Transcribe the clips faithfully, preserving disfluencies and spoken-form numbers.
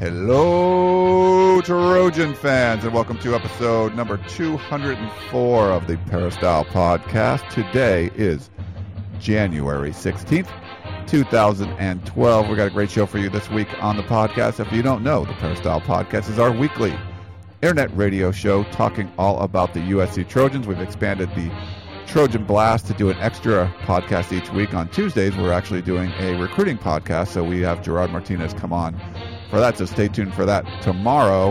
Hello, Trojan fans, and welcome to episode number two hundred four of the Peristyle Podcast. Today is January sixteenth, two thousand twelve. We've got a great show for you this week on the podcast. If you don't know, the Peristyle Podcast is our weekly internet radio show talking all about the U S C Trojans. We've expanded the Trojan Blast to do an extra podcast each week. On Tuesdays, we're actually doing a recruiting podcast, so we have Gerard Martinez come on for that, so stay tuned for that tomorrow.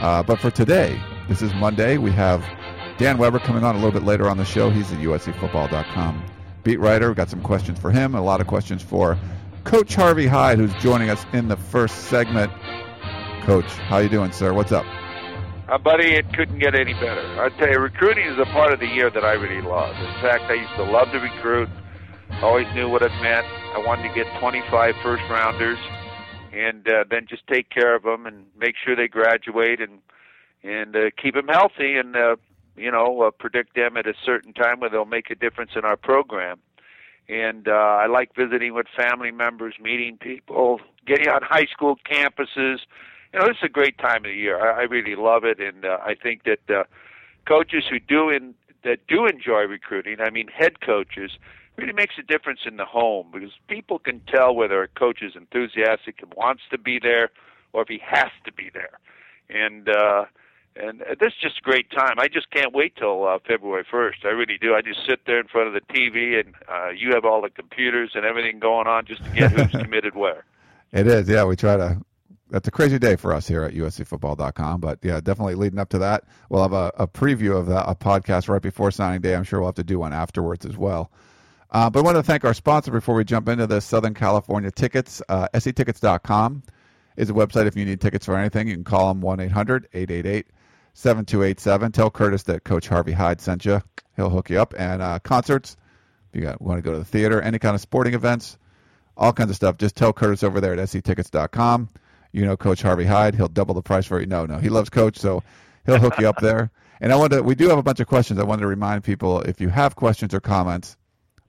Uh, but for today, this is Monday. We have Dan Weber coming on a little bit later on the show. He's the U S C football dot com beat writer. We've got some questions for him, a lot of questions for Coach Harvey Hyde, who's joining us in the first segment. Coach, how you doing, sir? What's up? Uh, buddy, it couldn't get any better. I tell you, recruiting is a part of the year that I really love. In fact, I used to love to recruit. I always knew what it meant. I wanted to get twenty-five first-rounders and uh, then just take care of them and make sure they graduate and and uh, keep them healthy and, uh, you know, uh, predict them at a certain time where they'll make a difference in our program. And uh, I like visiting with family members, meeting people, getting on high school campuses. You know, this is a great time of the year. I, I really love it, and uh, I think that uh, coaches who do in, that do enjoy recruiting, I mean head coaches, really makes a difference in the home because people can tell whether a coach is enthusiastic and wants to be there or if he has to be there. And uh, and uh, this is just a great time. I just can't wait till uh, February first. I really do. I just sit there in front of the T V, and uh, you have all the computers and everything going on just to get who's committed where. It is, yeah. We try to. That's a crazy day for us here at U S C football dot com, but yeah, definitely leading up to that. We'll have a, a preview of that, a podcast right before signing day. I'm sure we'll have to do one afterwards as well. Uh, but I want to thank our sponsor before we jump into the Southern California tickets. Uh, S C tickets dot com is a website if you need tickets for anything. You can call them one eight hundred, eight eight eight, seven two eight seven. Tell Curtis that Coach Harvey Hyde sent you. He'll hook you up. And uh, concerts, if you got, want to go to the theater, any kind of sporting events, all kinds of stuff, just tell Curtis over there at S C tickets dot com. You know Coach Harvey Hyde. He'll double the price for you. No, no. He loves Coach, so he'll hook you up there. And I want to, we do have a bunch of questions. I wanted to remind people, if you have questions or comments,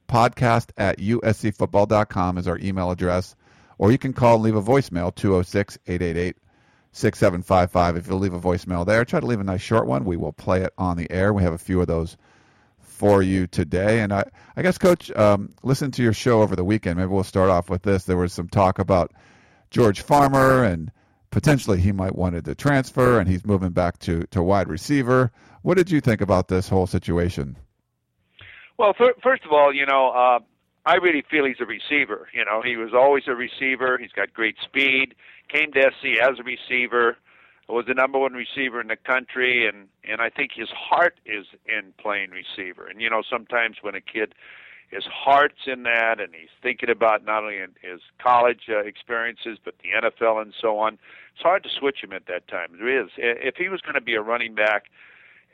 podcast at U S C football dot com is our email address. Or you can call and leave a voicemail, two oh six, eight eight eight, six seven five five. If you'll leave a voicemail there, try to leave a nice short one. We will play it on the air. We have a few of those for you today. And I, I guess, Coach, um, listen to your show over the weekend. Maybe we'll start off with this. There was some talk about George Farmer, and potentially he might wanted to transfer, and he's moving back to, to wide receiver. What did you think about this whole situation? Well, th- first of all, you know, uh, I really feel he's a receiver. You know, he was always a receiver. He's got great speed, came to S C as a receiver, was the number one receiver in the country, and, and I think his heart is in playing receiver. And, you know, sometimes when a kid – his heart's in that, and he's thinking about not only his college uh, experiences, but the N F L and so on. It's hard to switch him at that time. It is. If he was going to be a running back,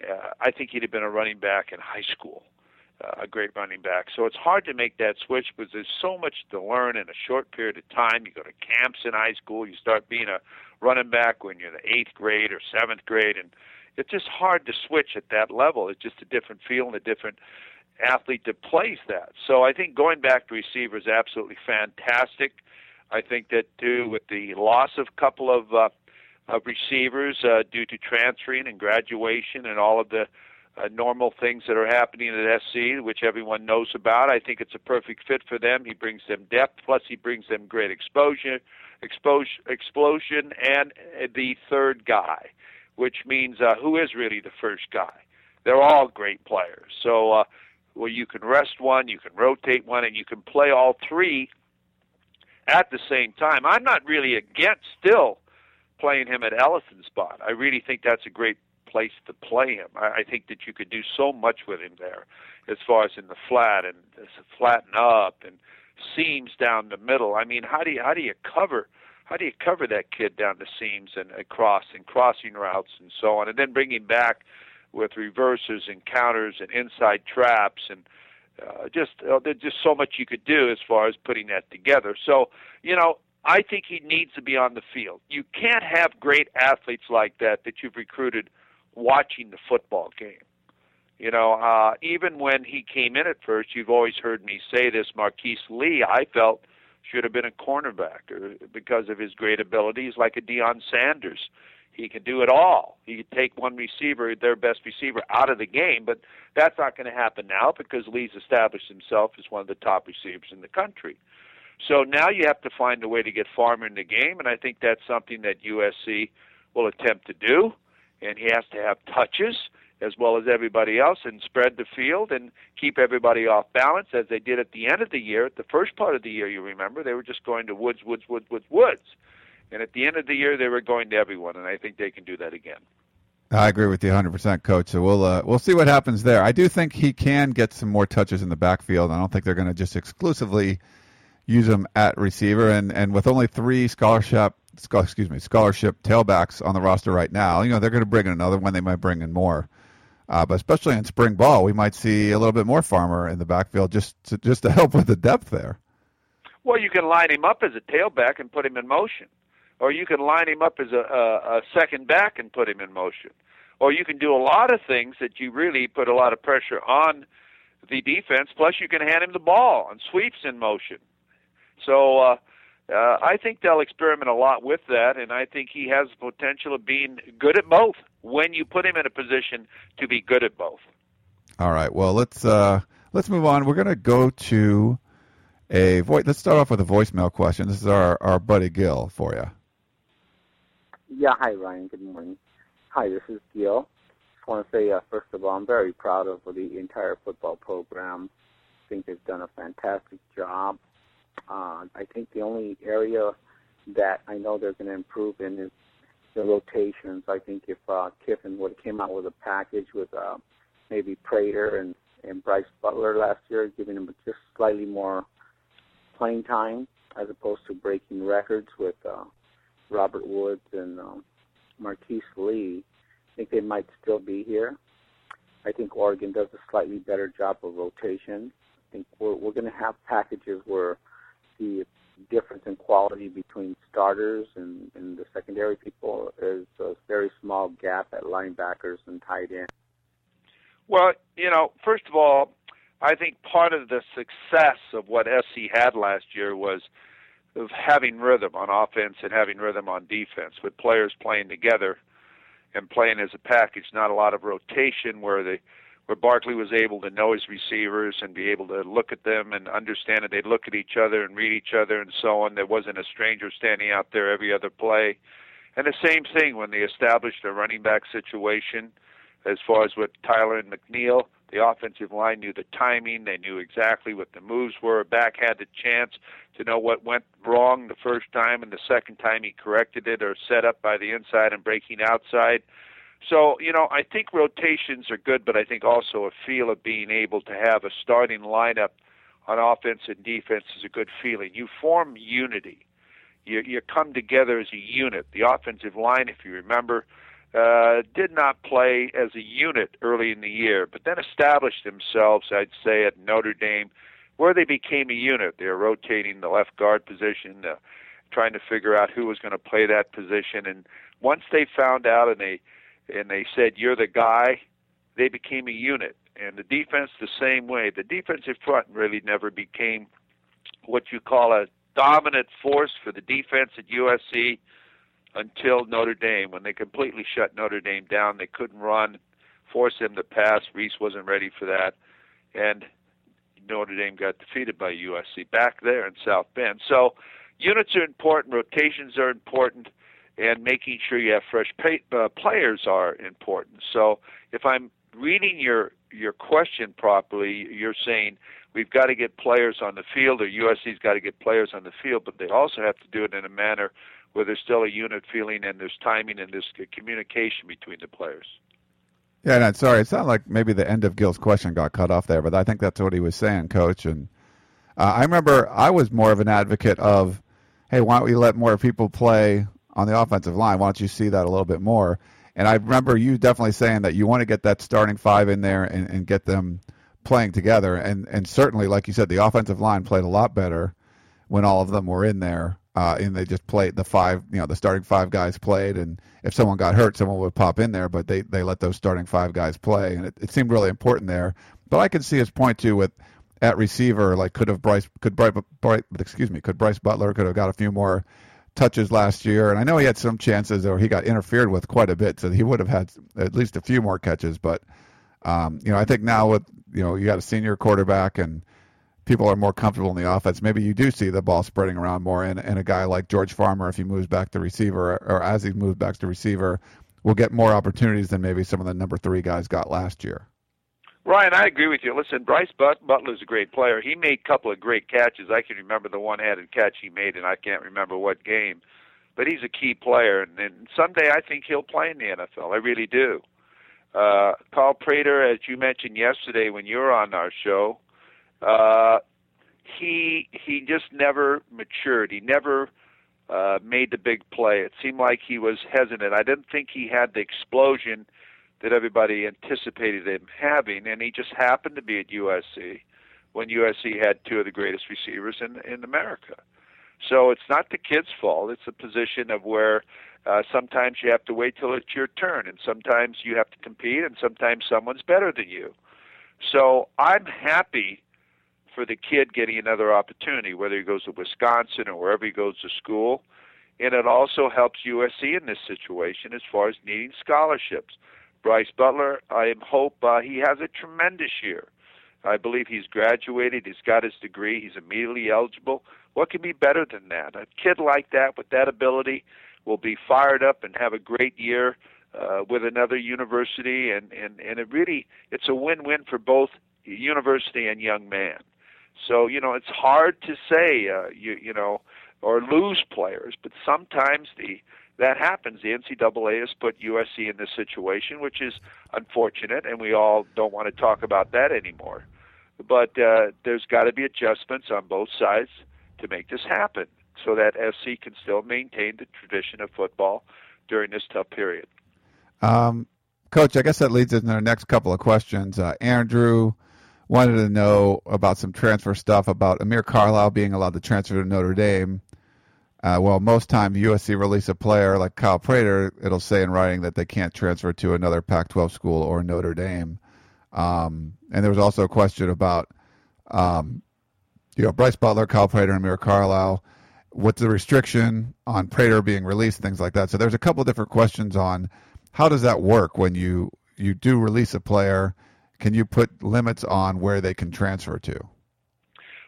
uh, I think he'd have been a running back in high school, uh, a great running back. So it's hard to make that switch because there's so much to learn in a short period of time. You go to camps in high school, you start being a running back when you're in the eighth grade or seventh grade, and it's just hard to switch at that level. It's just a different feel and a different athlete that plays that. So I think going back to receiver is absolutely fantastic. I think that too, with the loss of a couple of, uh, of receivers uh, due to transferring and graduation and all of the uh, normal things that are happening at S C, which everyone knows about, I think it's a perfect fit for them. He brings them depth, plus he brings them great exposure, exposure explosion, and the third guy, which means uh, who is really the first guy? They're all great players. So, uh, Well, you can rest one, you can rotate one, and you can play all three at the same time. I'm not really against still playing him at Ellison's spot. I really think that's a great place to play him. I, I think that you could do so much with him there as far as in the flat and flatten up and seams down the middle. I mean, how do you, how do you cover how do you cover that kid down the seams and across and crossing routes and so on, and then bringing back with reverses and counters and inside traps and uh, just uh, there's just so much you could do as far as putting that together. So, you know, I think he needs to be on the field. You can't have great athletes like that that you've recruited watching the football game. You know, uh, even when he came in at first, you've always heard me say this, Marquise Lee, I felt, should have been a cornerback or, because of his great abilities, like a Deion Sanders. He could do it all. He could take one receiver, their best receiver, out of the game, but that's not going to happen now because Lee's established himself as one of the top receivers in the country. So now you have to find a way to get Farmer in the game, and I think that's something that U S C will attempt to do, and he has to have touches as well as everybody else and spread the field and keep everybody off balance as they did at the end of the year. At the first part of the year, you remember, they were just going to Woods, Woods, Woods, Woods, Woods. And at the end of the year, they were going to everyone, and I think they can do that again. I agree with you one hundred percent, Coach. So we'll uh, we'll see what happens there. I do think he can get some more touches in the backfield. I don't think they're going to just exclusively use him at receiver. And, and with only three scholarship excuse me scholarship tailbacks on the roster right now, you know they're going to bring in another one. They might bring in more. Uh, but especially in spring ball, we might see a little bit more Farmer in the backfield just to, just to help with the depth there. Well, you can line him up as a tailback and put him in motion. Or you can line him up as a, a, a second back and put him in motion. Or you can do a lot of things that you really put a lot of pressure on the defense, plus you can hand him the ball and sweeps in motion. So uh, uh, I think they'll experiment a lot with that, and I think he has the potential of being good at both when you put him in a position to be good at both. All right. Well, let's uh, let's move on. We're going to go to a voice. Let's start off with a voicemail question. This is our, our buddy Gil for you. Yeah. Hi, Ryan. Good morning. Hi, this is Gil. Just want to say, uh, first of all, I'm very proud of the entire football program. I think they've done a fantastic job. Uh, I think the only area that I know they're going to improve in is the rotations. I think if uh, Kiffin would have came out with a package with uh, maybe Prater and, and Bryce Butler last year, giving them just slightly more playing time as opposed to breaking records with uh, Robert Woods and um, Marquise Lee, I think they might still be here. I think Oregon does a slightly better job of rotation. I think we're, we're going to have packages where the difference in quality between starters and, and the secondary people is a very small gap at linebackers and tight end. Well, you know, first of all, I think part of the success of what S C had last year was of having rhythm on offense and having rhythm on defense, with players playing together and playing as a package, not a lot of rotation where the where Barkley was able to know his receivers and be able to look at them and understand that they'd look at each other and read each other and so on. There wasn't a stranger standing out there every other play. And the same thing when they established a running back situation as far as with Tyler and McNeil, the offensive line knew the timing. They knew exactly what the moves were. Back had the chance to know what went wrong the first time, and the second time he corrected it or set up by the inside and breaking outside. So, you know, I think rotations are good, but I think also a feel of being able to have a starting lineup on offense and defense is a good feeling. You form unity. You you come together as a unit. The offensive line, if you remember, uh, did not play as a unit early in the year, but then established themselves, I'd say, at Notre Dame, where they became a unit. They were rotating the left guard position, uh, trying to figure out who was going to play that position. And once they found out and they and they said, you're the guy, they became a unit. And the defense the same way. The defensive front really never became what you call a dominant force for the defense at U S C until Notre Dame, when they completely shut Notre Dame down. They couldn't run, force them to pass. Reese wasn't ready for that. And Notre Dame got defeated by U S C back there in South Bend. So units are important. Rotations are important. And making sure you have fresh pay, uh, players are important. So if I'm reading your your question properly, you're saying we've got to get players on the field, or U S C's got to get players on the field, but they also have to do it in a manner where there's still a unit feeling and there's timing and there's communication between the players. Yeah, and no, I'm sorry. It sounded like maybe the end of Gil's question got cut off there, but I think that's what he was saying, Coach. And uh, I remember I was more of an advocate of hey, why don't we let more people play on the offensive line? Why don't you see that a little bit more? And I remember you definitely saying that you want to get that starting five in there and, and get them playing together. And, and certainly, like you said, the offensive line played a lot better when all of them were in there. Uh, and they just played the five, you know, the starting five guys played. And if someone got hurt, someone would pop in there. But they, they let those starting five guys play. And it, it seemed really important there. But I can see his point, too, with at receiver, like could have Bryce, could Bryce, Bryce, excuse me, could Bryce Butler could have got a few more touches last year. And I know he had some chances, or he got interfered with quite a bit, so he would have had at least a few more catches. But, um, you know, I think now with, you know, you got a senior quarterback and people are more comfortable in the offense, maybe you do see the ball spreading around more. And, and a guy like George Farmer, if he moves back to receiver, or, or as he moves back to receiver, will get more opportunities than maybe some of the number three guys got last year. Ryan, I agree with you. Listen, Bryce Butler's a great player. He made a couple of great catches. I can remember the one-handed catch he made, and I can't remember what game. But he's a key player, and, and someday I think he'll play in the N F L. I really do. Uh, Carl Prater, as you mentioned yesterday when you were on our show, uh, he he just never matured. He never uh, made the big play. It seemed like he was hesitant. I didn't think he had the explosion that everybody anticipated him having, and he just happened to be at U S C when U S C had two of the greatest receivers in in America. So it's not the kid's fault. It's a position of where uh, sometimes you have to wait till it's your turn, and sometimes you have to compete, and sometimes someone's better than you. So I'm happy for the kid getting another opportunity, whether he goes to Wisconsin or wherever he goes to school, and it also helps U S C in this situation as far as needing scholarships. Bryce Butler, I hope uh, he has a tremendous year. I believe he's graduated. He's got his degree. He's immediately eligible. What can be better than that? A kid like that with that ability will be fired up and have a great year uh, with another university. And, and, and it really, it's a win-win for both university and young man. So, you know, it's hard to say, uh, you, you know, or lose players, but sometimes the that happens. The N C double A has put U S C in this situation, which is unfortunate, and we all don't want to talk about that anymore. But uh, there's got to be adjustments on both sides to make this happen so that S C can still maintain the tradition of football during this tough period. Um, Coach, I guess that leads into our next couple of questions. Uh, Andrew wanted to know about some transfer stuff, about Amir Carlisle being allowed to transfer to Notre Dame. Uh, well, most time U S C release a player like Kyle Prater, it'll say in writing that they can't transfer to another Pac twelve school or Notre Dame. Um, and there was also a question about, um, you know, Bryce Butler, Kyle Prater, and Amir Carlisle. What's the restriction on Prater being released, things like that. So there's a couple of different questions on how does that work when you, you do release a player? Can you put limits on where they can transfer to?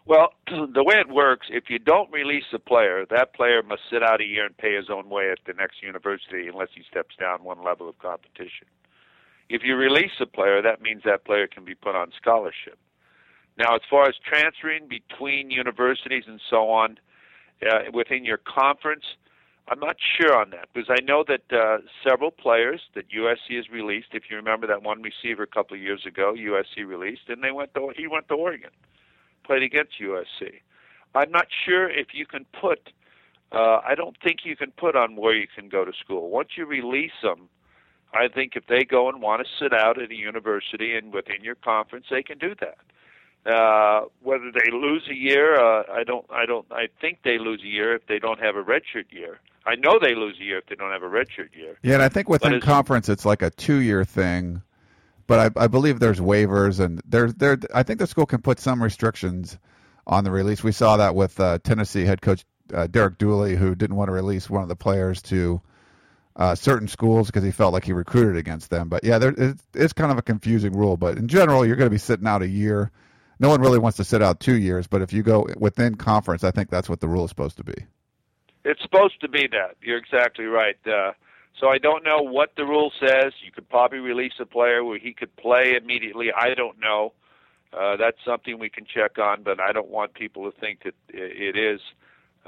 Well, the way it works, if you don't release a player, that player must sit out a year and pay his own way at the next university unless he steps down one level of competition. If you release a player, that means that player can be put on scholarship. Now, as far as transferring between universities and so on uh, within your conference, I'm not sure on that because I know that uh, several players that U S C has released, if you remember that one receiver a couple of years ago, U S C released, and they went to, he went to Oregon. Played against U S C. I'm not sure if you can put, uh, I don't think you can put on where you can go to school. Once you release them, I think if they go and want to sit out at a university and within your conference, they can do that. Uh, whether they lose a year, uh, I don't, I don't, I think they lose a year if they don't have a redshirt year. I know they lose a year if they don't have a redshirt year. Yeah, and I think within conference, it's like a two-year thing. But I, I believe there's waivers, and there, there. I think the school can put some restrictions on the release. We saw that with uh, Tennessee head coach uh, Derek Dooley, who didn't want to release one of the players to uh, certain schools because he felt like he recruited against them. But, yeah, there, it's, it's kind of a confusing rule. But in general, you're going to be sitting out a year. No one really wants to sit out two years. But if you go within conference, I think that's what the rule is supposed to be. It's supposed to be that. You're exactly right. Uh So I don't know what the rule says. You could probably release a player where he could play immediately. I don't know. Uh, that's something we can check on, but I don't want people to think that it is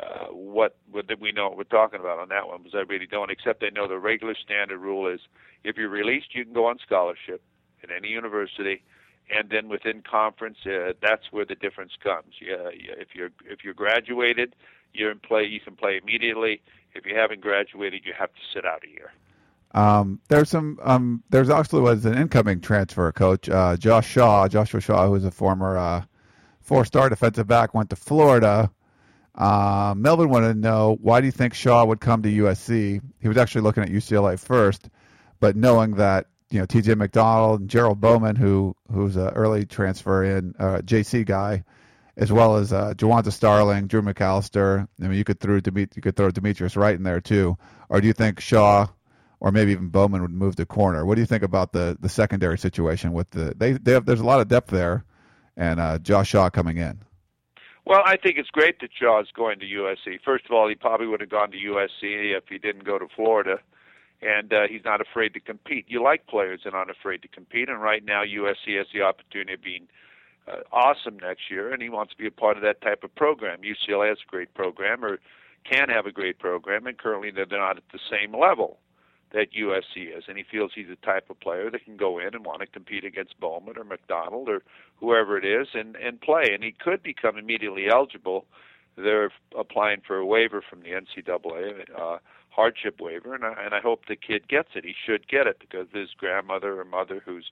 uh, what, what that we know what we're talking about on that one, because I really don't, except I know the regular standard rule is if you're released, you can go on scholarship at any university, and then within conference, uh, that's where the difference comes. Yeah, yeah, if you're if you're graduated, you're in play. You can play immediately. If you haven't graduated, you have to sit out a year. Um, there's some. Um, there's actually was an incoming transfer coach, uh, Josh Shaw, Joshua Shaw, who is a former uh, four-star defensive back, went to Florida. Uh, Melvin wanted to know, why do you think Shaw would come to U S C? He was actually looking at U C L A first, but knowing that, you know, T J McDonald and Gerald Bowman, who who's an early transfer in, uh, J C guy, as well as uh, Jawanta Starling, Drew McAllister. I mean, you could throw Demet- you could throw Demetrius Wright in there too. Or do you think Shaw, or maybe even Bowman, would move to corner? What do you think about the the secondary situation with the they they have? There's a lot of depth there, and uh, Josh Shaw coming in. Well, I think it's great that Shaw's going to U S C. First of all, he probably would have gone to U S C if he didn't go to Florida, and uh, he's not afraid to compete. You like players that aren't afraid to compete, and right now U S C has the opportunity of being uh, awesome next year, and he wants to be a part of that type of program. U C L A has a great program, or can have a great program, and currently they're not at the same level that U S C is, and he feels he's the type of player that can go in and want to compete against Bowman or McDonald or whoever it is and, and play. And he could become immediately eligible. They're applying for a waiver from the N C double A, uh, hardship waiver, and I, and I hope the kid gets it. He should get it because his grandmother or mother who's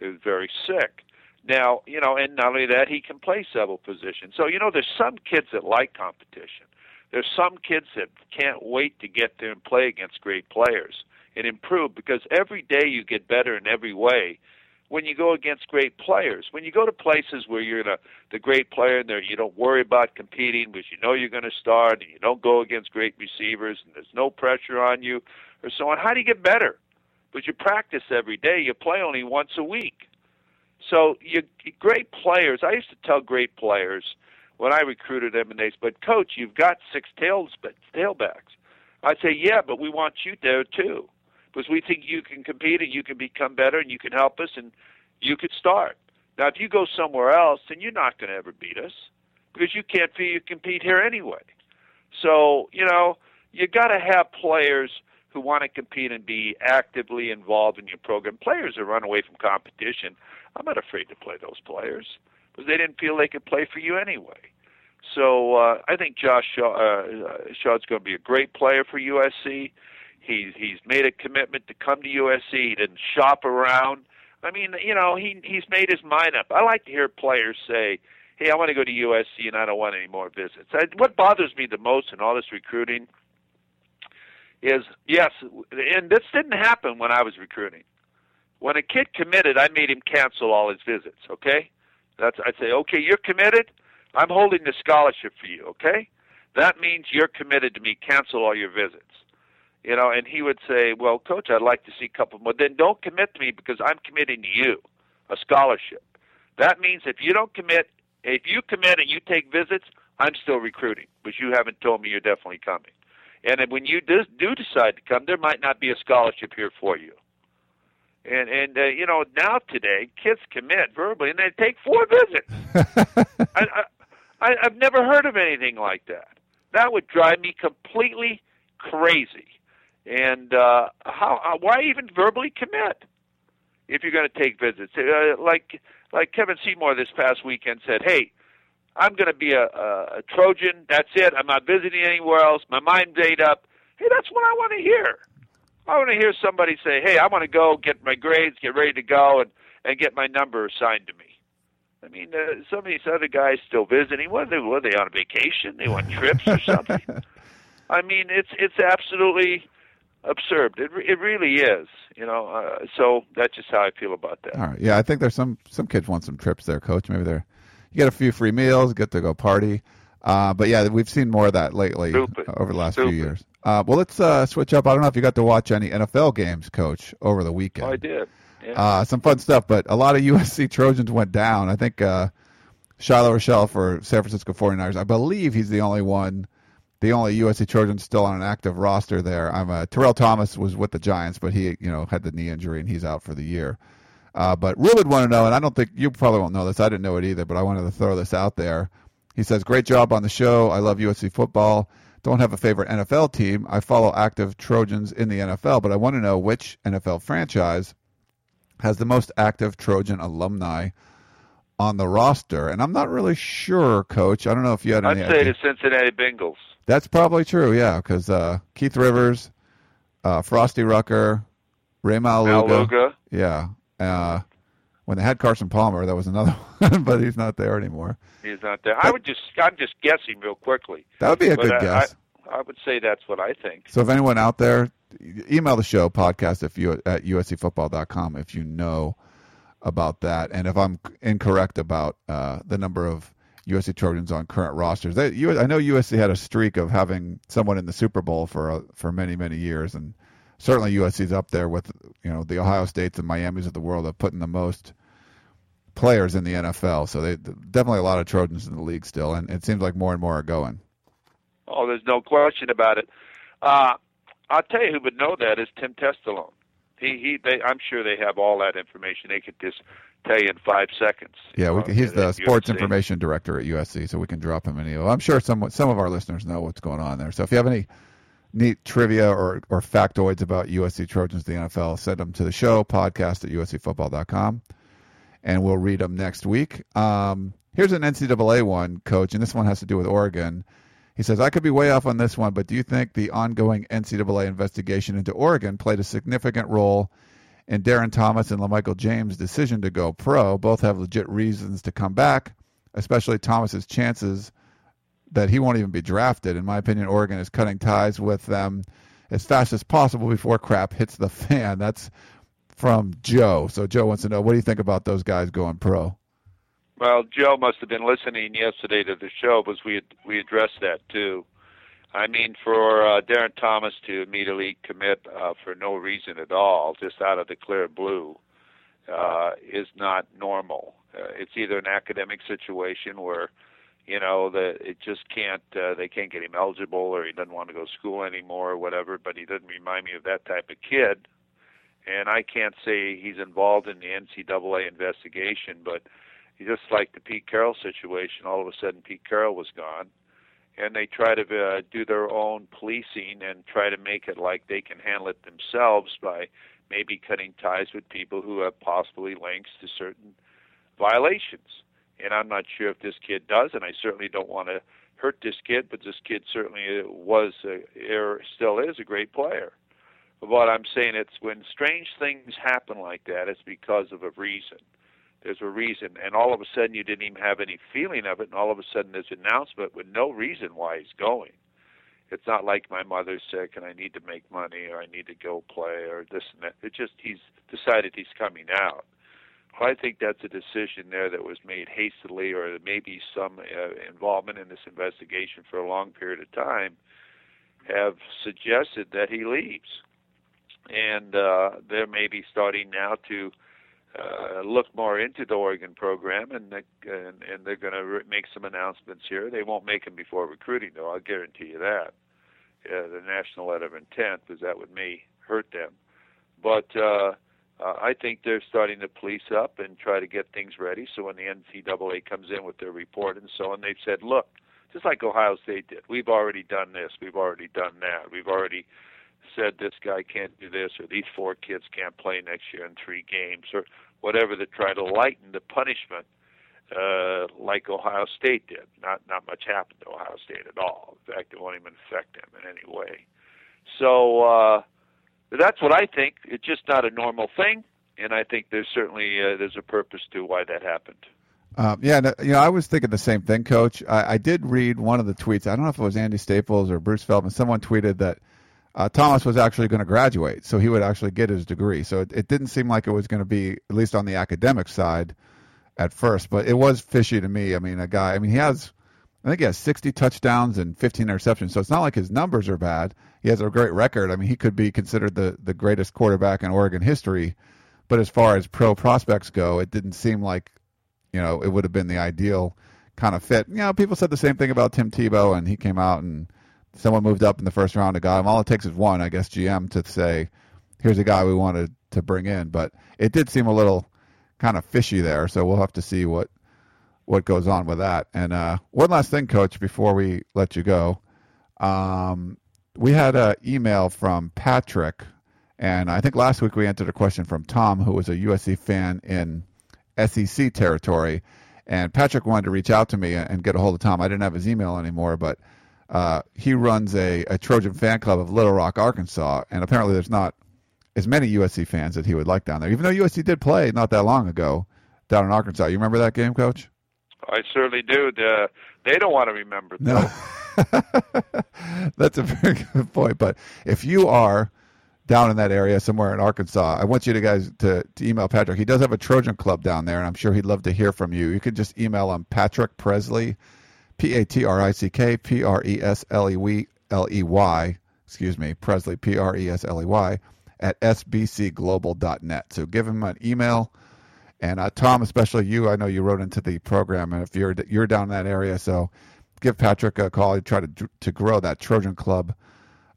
who's very sick. Now, you know, and not only that, he can play several positions. So, you know, there's some kids that like competition. There's some kids that can't wait to get there and play against great players and improve, because every day you get better in every way when you go against great players. When you go to places where you're the, the great player and there you don't worry about competing because you know you're going to start and you don't go against great receivers and there's no pressure on you or so on, how do you get better? But you practice every day. You play only once a week. So you great players, I used to tell great players when I recruited them, and they said, but coach, you've got six tails, but tailbacks. I say, yeah, but we want you there too, because we think you can compete and you can become better and you can help us and you could start. Now, if you go somewhere else, then you're not going to ever beat us because you can't be, you compete here anyway. So, you know, you got to have players who want to compete and be actively involved in your program. Players that run away from competition, I'm not afraid to play those players because they didn't feel they could play for you anyway. So uh, I think Josh Shaw, uh, Shaw's going to be a great player for U S C. He's he's made a commitment to come to U S C. He didn't shop around. I mean, you know, he he's made his mind up. I like to hear players say, hey, I want to go to U S C and I don't want any more visits. I, what bothers me the most in all this recruiting is, yes, and this didn't happen when I was recruiting. When a kid committed, I made him cancel all his visits, okay? That's I'd say, okay, you're committed. I'm holding the scholarship for you, okay? That means you're committed to me. Cancel all your visits. You know, and he would say, well, coach, I'd like to see a couple more. Then don't commit to me because I'm committing to you, a scholarship. That means if you don't commit, if you commit and you take visits, I'm still recruiting, but you haven't told me you're definitely coming. And when you do, do decide to come, there might not be a scholarship here for you. And, and uh, you know, now today, kids commit verbally, and they take four visits. I, I, I, I've never heard of anything like that. That would drive me completely crazy. And uh, how? Uh, why even verbally commit if you're going to take visits? Uh, like like Kevin Seymour this past weekend said, hey, I'm going to be a, a, a Trojan. That's it. I'm not visiting anywhere else. My mind's ate up. Hey, that's what I want to hear. I want to hear somebody say, hey, I want to go get my grades, get ready to go, and, and get my number assigned to me. I mean, uh, some of these other guys still visiting. What are they, what are they on vacation? They want trips or something? I mean, it's it's absolutely absurd. It it really is, you know. Uh, so that's just how I feel about that. All right. Yeah, I think there's some some kids want some trips there, coach. Maybe they're you get a few free meals, get to go party. Uh, but yeah, we've seen more of that lately Stupid. over the last Stupid. few years. Uh, well, let's uh, switch up. I don't know if you got to watch any N F L games, coach, over the weekend. Oh, I did. Yeah. Uh, some fun stuff, but a lot of U S C Trojans went down. I think uh, Shiloh Rochelle for San Francisco 49ers, I believe he's the only one. The only U S C Trojan still on an active roster there. I'm uh, Terrell Thomas was with the Giants, but he, you know, had the knee injury and he's out for the year. Uh, but Rube would want to know, and I don't think you probably won't know this. I didn't know it either, but I wanted to throw this out there. He says, "Great job on the show. I love U S C football. Don't have a favorite N F L team. I follow active Trojans in the N F L, but I want to know which N F L franchise has the most active Trojan alumni on the roster, and I'm not really sure, Coach. I don't know if you had any I'd say idea. The Cincinnati Bengals. That's probably true, yeah, because uh, Keith Rivers, uh, Frosty Rucker, Ray Maluga. Yeah. Uh, when they had Carson Palmer, that was another one, but he's not there anymore. He's not there. But I would just, I'm just guessing real quickly. That would be a but good I, guess. I, I would say that's what I think. So if anyone out there, email the show, podcast if you, at U S C football dot com if you know about that. And if I'm incorrect about uh, the number of U S C Trojans on current rosters, they, you, I know U S C had a streak of having someone in the Super Bowl for uh, for many, many years. And certainly U S C's up there with, you know, the Ohio States and Miamis of the world of putting the most players in the N F L. So they definitely a lot of Trojans in the league still. And it seems like more and more are going. Oh, there's no question about it. Uh, I'll tell you who would know that is Tim Testalone. He, he, they. I'm sure they have all that information. They could just tell you in five seconds. Yeah, we can, he's the sports U S C information director at U S C, so we can drop him an email. I'm sure some some of our listeners know what's going on there. So if you have any neat trivia or, or factoids about U S C Trojans, the N F L, send them to the show, podcast at U S C football dot com, and we'll read them next week. Um, here's an N C double A one, Coach, and this one has to do with Oregon. He says, I could be way off on this one, but do you think the ongoing N C double A investigation into Oregon played a significant role in Darren Thomas and LaMichael James' decision to go pro? Both have legit reasons to come back, especially Thomas's chances that he won't even be drafted. In my opinion, Oregon is cutting ties with them as fast as possible before crap hits the fan. That's from Joe. So Joe wants to know, what do you think about those guys going pro? Well, Joe must have been listening yesterday to the show because we we addressed that too. I mean, for uh, Darren Thomas to immediately commit uh, for no reason at all, just out of the clear blue, uh, is not normal. Uh, it's either an academic situation where, you know, the it just can't uh, they can't get him eligible, or he doesn't want to go to school anymore, or whatever. But he doesn't remind me of that type of kid, and I can't say he's involved in the N C double A investigation, but. Just like the Pete Carroll situation, all of a sudden Pete Carroll was gone, and they try to uh, do their own policing and try to make it like they can handle it themselves by maybe cutting ties with people who have possibly links to certain violations. And I'm not sure if this kid does, and I certainly don't want to hurt this kid, but this kid certainly was a, or still is a great player. But what I'm saying is when strange things happen like that, it's because of a reason. There's a reason, and all of a sudden you didn't even have any feeling of it, and all of a sudden there's an announcement with no reason why he's going. It's not like my mother's sick and I need to make money or I need to go play or this and that. It just he's decided he's coming out. Well, I think that's a decision there that was made hastily or maybe some uh, involvement in this investigation for a long period of time have suggested that he leaves. And uh, they're maybe starting now to Uh, look more into the Oregon program, and the, and, and they're going to re- make some announcements here. They won't make them before recruiting, though. I'll guarantee you that. Uh, the national letter of intent, because that would may hurt them. But uh, uh, I think they're starting to police up and try to get things ready. So when the N C double A comes in with their report and so on, they've said, look, just like Ohio State did, we've already done this, we've already done that, we've already said this guy can't do this, or these four kids can't play next year in three games, or whatever, to try to lighten the punishment uh, like Ohio State did. Not not much happened to Ohio State at all. In fact, it won't even affect them in any way. So uh, that's what I think. It's just not a normal thing, and I think there's certainly uh, there's a purpose to why that happened. Um, yeah, you know, I was thinking the same thing, Coach. I, I did read one of the tweets. I don't know if it was Andy Staples or Bruce Feldman. Someone tweeted that Uh, Thomas was actually going to graduate, so he would actually get his degree. So it, it didn't seem like it was going to be, at least on the academic side, at first. But it was fishy to me. I mean, a guy, I mean, he has, I think he has sixty touchdowns and fifteen interceptions. So it's not like his numbers are bad. He has a great record. I mean, he could be considered the, the greatest quarterback in Oregon history. But as far as pro prospects go, it didn't seem like, you know, it would have been the ideal kind of fit. You know, people said the same thing about Tim Tebow, and he came out and someone moved up in the first round and got him. All it takes is one, I guess, G M to say, here's a guy we wanted to bring in. But it did seem a little kind of fishy there, so we'll have to see what what goes on with that. And uh, one last thing, Coach, before we let you go. Um, we had an email from Patrick, and I think last week we answered a question from Tom, who was a U S C fan in S E C territory. And Patrick wanted to reach out to me and get a hold of Tom. I didn't have his email anymore, but uh, he runs a, a Trojan fan club of Little Rock, Arkansas, and apparently there's not as many U S C fans that he would like down there, even though U S C did play not that long ago down in Arkansas. You remember that game, Coach? I certainly do. The, they don't want to remember, though. No. That's a very good point. But if you are down in that area somewhere in Arkansas, I want you to guys to, to email Patrick. He does have a Trojan club down there, and I'm sure he'd love to hear from you. You can just email him, Patrick Presley, P A T R I C K P R E S L E Y, excuse me, Presley, P R E S L E Y, at S B C global dot net. So give him an email. And uh, Tom, especially you, I know you wrote into the program, and if you're you're down in that area, so give Patrick a call. Try to to grow that Trojan Club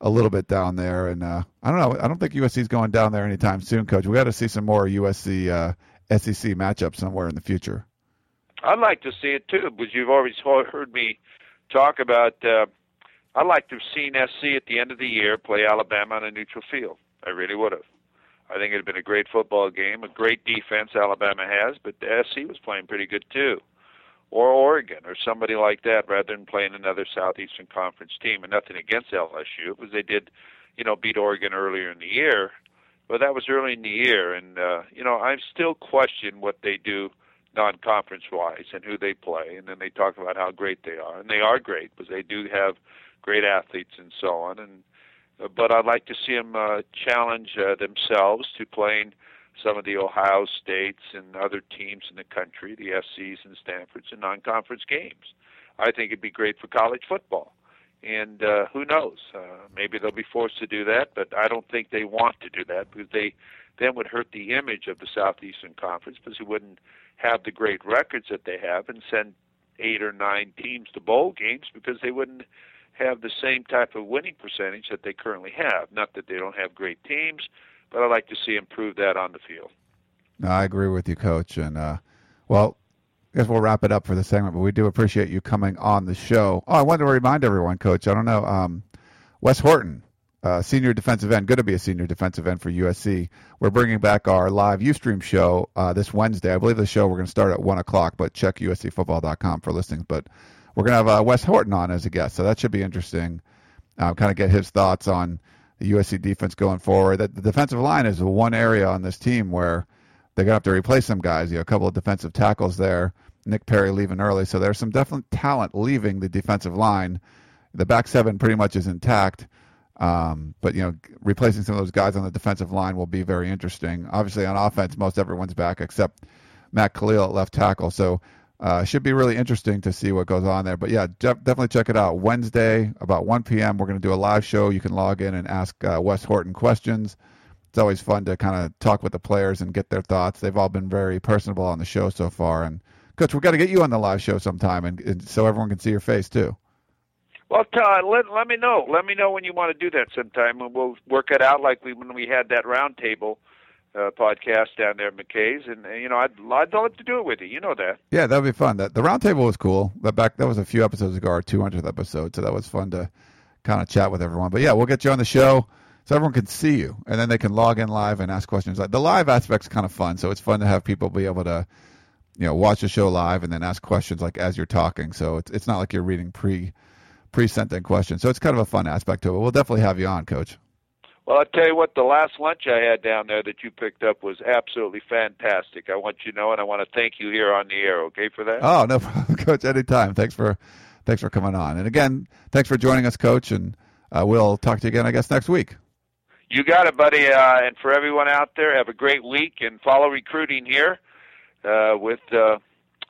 a little bit down there. And uh, I don't know, I don't think U S C's going down there anytime soon, Coach. We got to see some more U S C uh, S E C matchups somewhere in the future. I'd like to see it too, because you've always heard me talk about. Uh, I'd like to have seen S C at the end of the year play Alabama on a neutral field. I really would have. I think it had been a great football game, a great defense Alabama has, but S C was playing pretty good too, or Oregon or somebody like that, rather than playing another Southeastern Conference team. And nothing against L S U, because they did, you know, beat Oregon earlier in the year, but that was early in the year. And, uh, you know, I still question what they do non-conference-wise and who they play, and then they talk about how great they are. And they are great, because they do have great athletes and so on, and but I'd like to see them uh, challenge uh, themselves to playing some of the Ohio States and other teams in the country, the F Cs and Stanfords, and non-conference games. I think it'd be great for college football. And uh, who knows? Uh, maybe they'll be forced to do that, but I don't think they want to do that, because they then would hurt the image of the Southeastern Conference, because they wouldn't have the great records that they have and send eight or nine teams to bowl games, because they wouldn't have the same type of winning percentage that they currently have. Not that they don't have great teams, but I'd like to see improve that on the field. No, I agree with you, Coach. And, uh, well, I guess we'll wrap it up for the segment, but we do appreciate you coming on the show. Oh, I wanted to remind everyone, Coach, I don't know, um, Wes Horton, uh, senior defensive end, going to be a senior defensive end for U S C. We're bringing back our live Ustream show uh, this Wednesday. I believe the show, we're going to start at one o'clock, but check U S C football dot com for listings. But we're going to have uh, Wes Horton on as a guest, so that should be interesting. Uh, kind of get his thoughts on the U S C defense going forward. That the defensive line is one area on this team where they're going to have to replace some guys. You know, a couple of defensive tackles there. Nick Perry leaving early, so there's some definite talent leaving the defensive line. The back seven pretty much is intact, um, but you know, replacing some of those guys on the defensive line will be very interesting. Obviously, on offense, most everyone's back except Matt Khalil at left tackle. So. Uh, should be really interesting to see what goes on there. But, yeah, def- definitely check it out. Wednesday, about one p.m., we're going to do a live show. You can log in and ask uh, Wes Horton questions. It's always fun to kind of talk with the players and get their thoughts. They've all been very personable on the show so far. And, Coach, we've got to get you on the live show sometime, and, and so everyone can see your face too. Well, Todd, let, let me know. Let me know when you want to do that sometime, and we'll work it out like we when we had that roundtable Uh, podcast down there at McKay's, and you know, I'd I'd love to do it with you. You know that. Yeah, that'd be fun. That the roundtable was cool. That back that was a few episodes ago, our two hundredth episode, so that was fun to kind of chat with everyone. But yeah, we'll get you on the show so everyone can see you, and then they can log in live and ask questions. Like the live aspect's kind of fun, so it's fun to have people be able to, you know, watch the show live and then ask questions like as you're talking. So it's it's not like you're reading pre pre sent in questions. So it's kind of a fun aspect to it. We'll definitely have you on, Coach. Well, I'll tell you what, the last lunch I had down there that you picked up was absolutely fantastic. I want you to know, and I want to thank you here on the air, okay, for that? Oh, no problem, Coach, anytime. Thanks for thanks for coming on. And, again, thanks for joining us, Coach, and uh, we'll talk to you again, I guess, next week. You got it, buddy. Uh, and for everyone out there, have a great week, and follow recruiting here uh, with uh,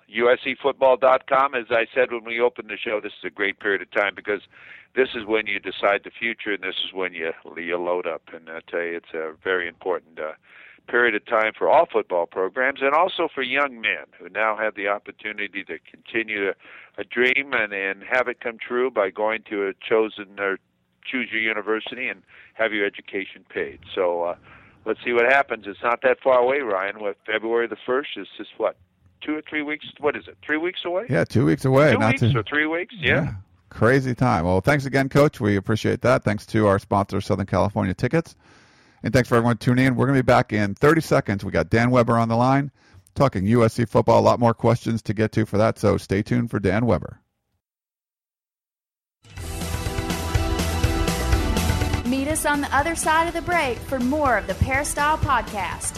U S C football dot com. As I said when we opened the show, this is a great period of time, because this is when you decide the future, and this is when you, you load up. And I tell you, it's a very important uh, period of time for all football programs, and also for young men who now have the opportunity to continue a, a dream and, and have it come true by going to a chosen or choose your university and have your education paid. So uh, let's see what happens. It's not that far away, Ryan. With February the first, is just what, two or three weeks? What is it? Three weeks away? Yeah, two weeks away. Two not weeks to... or three weeks? Yeah. yeah. Crazy time. Well, thanks again, Coach. We appreciate that. Thanks to our sponsor, Southern California Tickets. And thanks for everyone tuning in. We're going to be back in thirty seconds. We got Dan Weber on the line. talking U S C football. A lot more questions to get to for that, so stay tuned for Dan Weber. Meet us on the other side of the break for more of the Peristyle Podcast.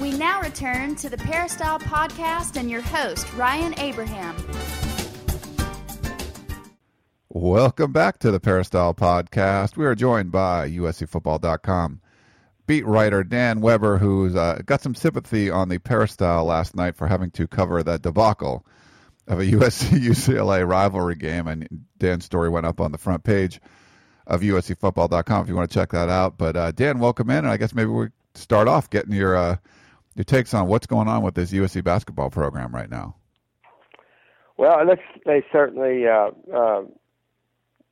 We now return to the Peristyle Podcast and your host, Ryan Abraham. Welcome back to the Peristyle Podcast. We are joined by U S C football dot com beat writer Dan Weber, who's uh, got some sympathy on the Peristyle last night for having to cover that debacle of a U S C U C L A rivalry game. And Dan's story went up on the front page of U S C football dot com if you want to check that out. But uh, Dan, welcome in, and I guess maybe we start off getting your uh, your takes on what's going on with this U S C basketball program right now. Well, let's, they certainly, uh, uh,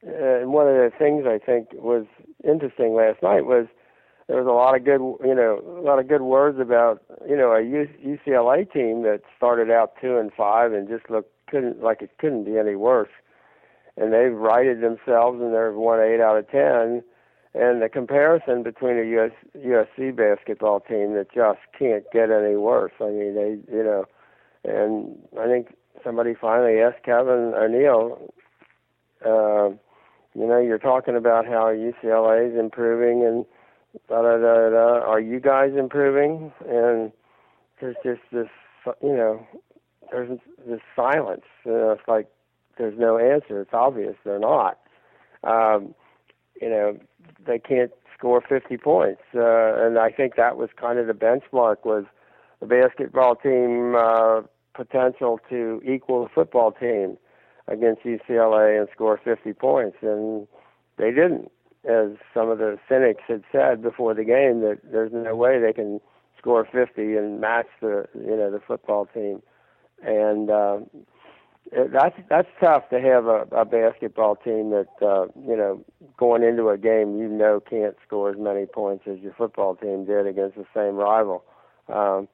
and one of the things I think was interesting last night was there was a lot of good, you know, a lot of good words about, you know, a U C L A team that started out two and five and just looked couldn't like it couldn't be any worse, and they've righted themselves and they've won eight out of ten. And the comparison between a U S, U S C basketball team that just can't get any worse. I mean, they, you know, and I think somebody finally asked Kevin O'Neill, uh, you know, you're talking about how U C L A is improving and da da da da. Are you guys improving? And there's just this, you know, there's this silence. You know, it's like there's no answer. It's obvious they're not. Um, you know, they can't score fifty points. Uh, and I think that was kind of the benchmark, was the basketball team uh, potential to equal the football team against U C L A and score fifty points. And they didn't, as some of the cynics had said before the game, that there's no way they can score fifty and match the, you know, the football team. And, uh, That's that's tough to have a, a basketball team that, uh, you know, going into a game you know can't score as many points as your football team did against the same rival. Um,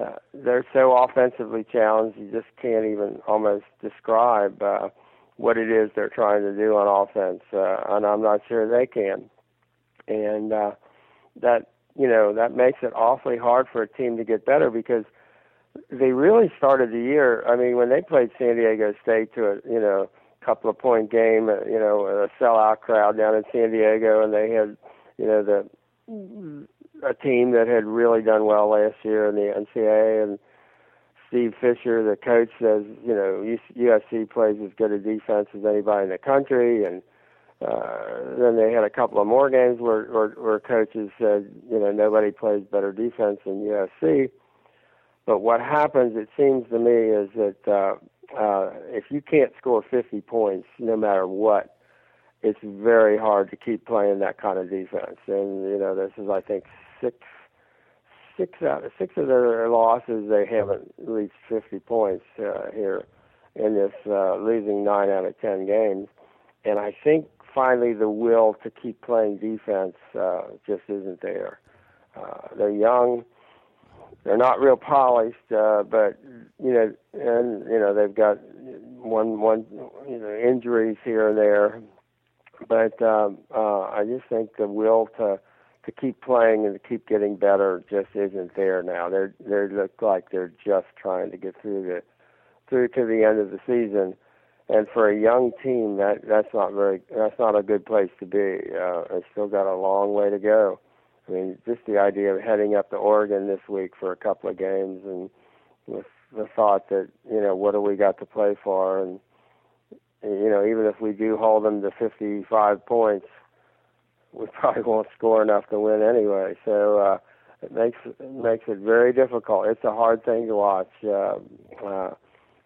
uh, they're so offensively challenged you just can't even almost describe uh, what it is they're trying to do on offense, uh, and I'm not sure they can. And uh, that, you know, that makes it awfully hard for a team to get better, because they really started the year, I mean, when they played San Diego State to a, you know, couple of point game, you know, a sellout crowd down in San Diego, and they had, you know, the a team that had really done well last year in the N C A A, and Steve Fisher, the coach, says, you know, U S C plays as good a defense as anybody in the country, and uh, then they had a couple of more games where, where, where coaches said, you know, nobody plays better defense than U S C. But what happens, it seems to me, is that uh, uh, if you can't score fifty points, no matter what, it's very hard to keep playing that kind of defense. And, you know, this is, I think, six, six out of six of their losses, they haven't reached fifty points uh, here in this uh, losing nine out of ten games. And I think finally the will to keep playing defense uh, just isn't there. Uh, they're young. They're not real polished, uh, but, you know, and, you know, they've got one, one, you know, injuries here and there. But um, uh, I just think the will to, to keep playing and to keep getting better just isn't there now. They they look like they're just trying to get through the through to the end of the season, and for a young team, that that's not very that's not a good place to be. Uh, they've still got a long way to go. I mean, just the idea of heading up to Oregon this week for a couple of games, and with the thought that, you know, what do we got to play for? And, you know, even if we do hold them to fifty-five points, we probably won't score enough to win anyway. So uh, it makes it makes it very difficult. It's a hard thing to watch. Uh, uh,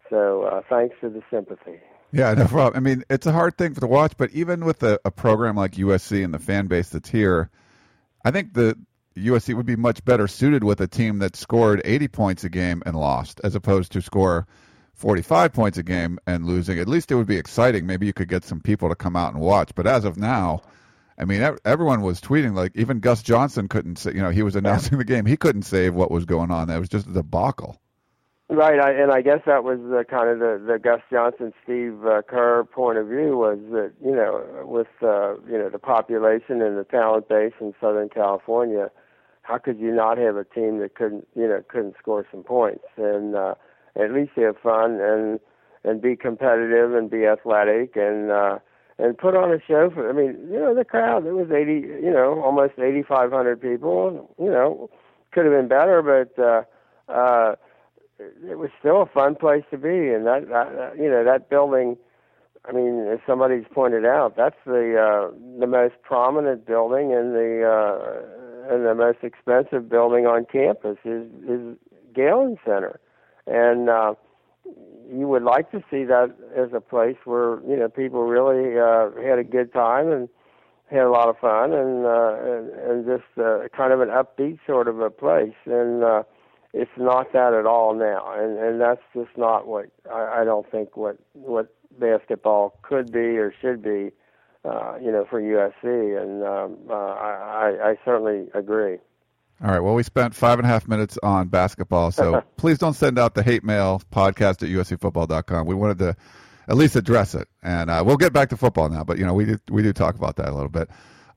so uh, thanks for the sympathy. Yeah, no problem. I mean, it's a hard thing to watch, but even with a, a program like U S C and the fan base that's here, I think the U S C would be much better suited with a team that scored eighty points a game and lost, as opposed to score forty-five points a game and losing. At least it would be exciting. Maybe you could get some people to come out and watch. But as of now, I mean, everyone was tweeting, like, even Gus Johnson couldn't say, you know, he was announcing the game. He couldn't save what was going on. That was just a debacle. Right, I, and I guess that was uh, kind of the, the Gus Johnson, Steve uh, Kerr point of view, was that, you know, with, uh, you know, the population and the talent base in Southern California, how could you not have a team that couldn't, you know, couldn't score some points and uh, at least have fun and and be competitive and be athletic and uh, and put on a show for, I mean, you know, the crowd, there was eighty, you know, almost eighty-five hundred people, you know, could have been better, but, uh, uh, it was still a fun place to be, and that, that you know that building. I mean, as somebody's pointed out, that's the uh, the most prominent building and the uh, and the most expensive building on campus is is Galen Center, and uh, you would like to see that as a place where you know people really uh, had a good time and had a lot of fun and uh, and, and just uh, kind of an upbeat sort of a place and. Uh, It's not that at all now, and, and that's just not what I, I don't think what what basketball could be or should be, uh, you know, for U S C, and um, uh, I, I certainly agree. All right, well, we spent five and a half minutes on basketball, so please don't send out the hate mail, podcast at U S C football dot com. We wanted to at least address it, and uh, we'll get back to football now, but, you know, we do, we do talk about that a little bit.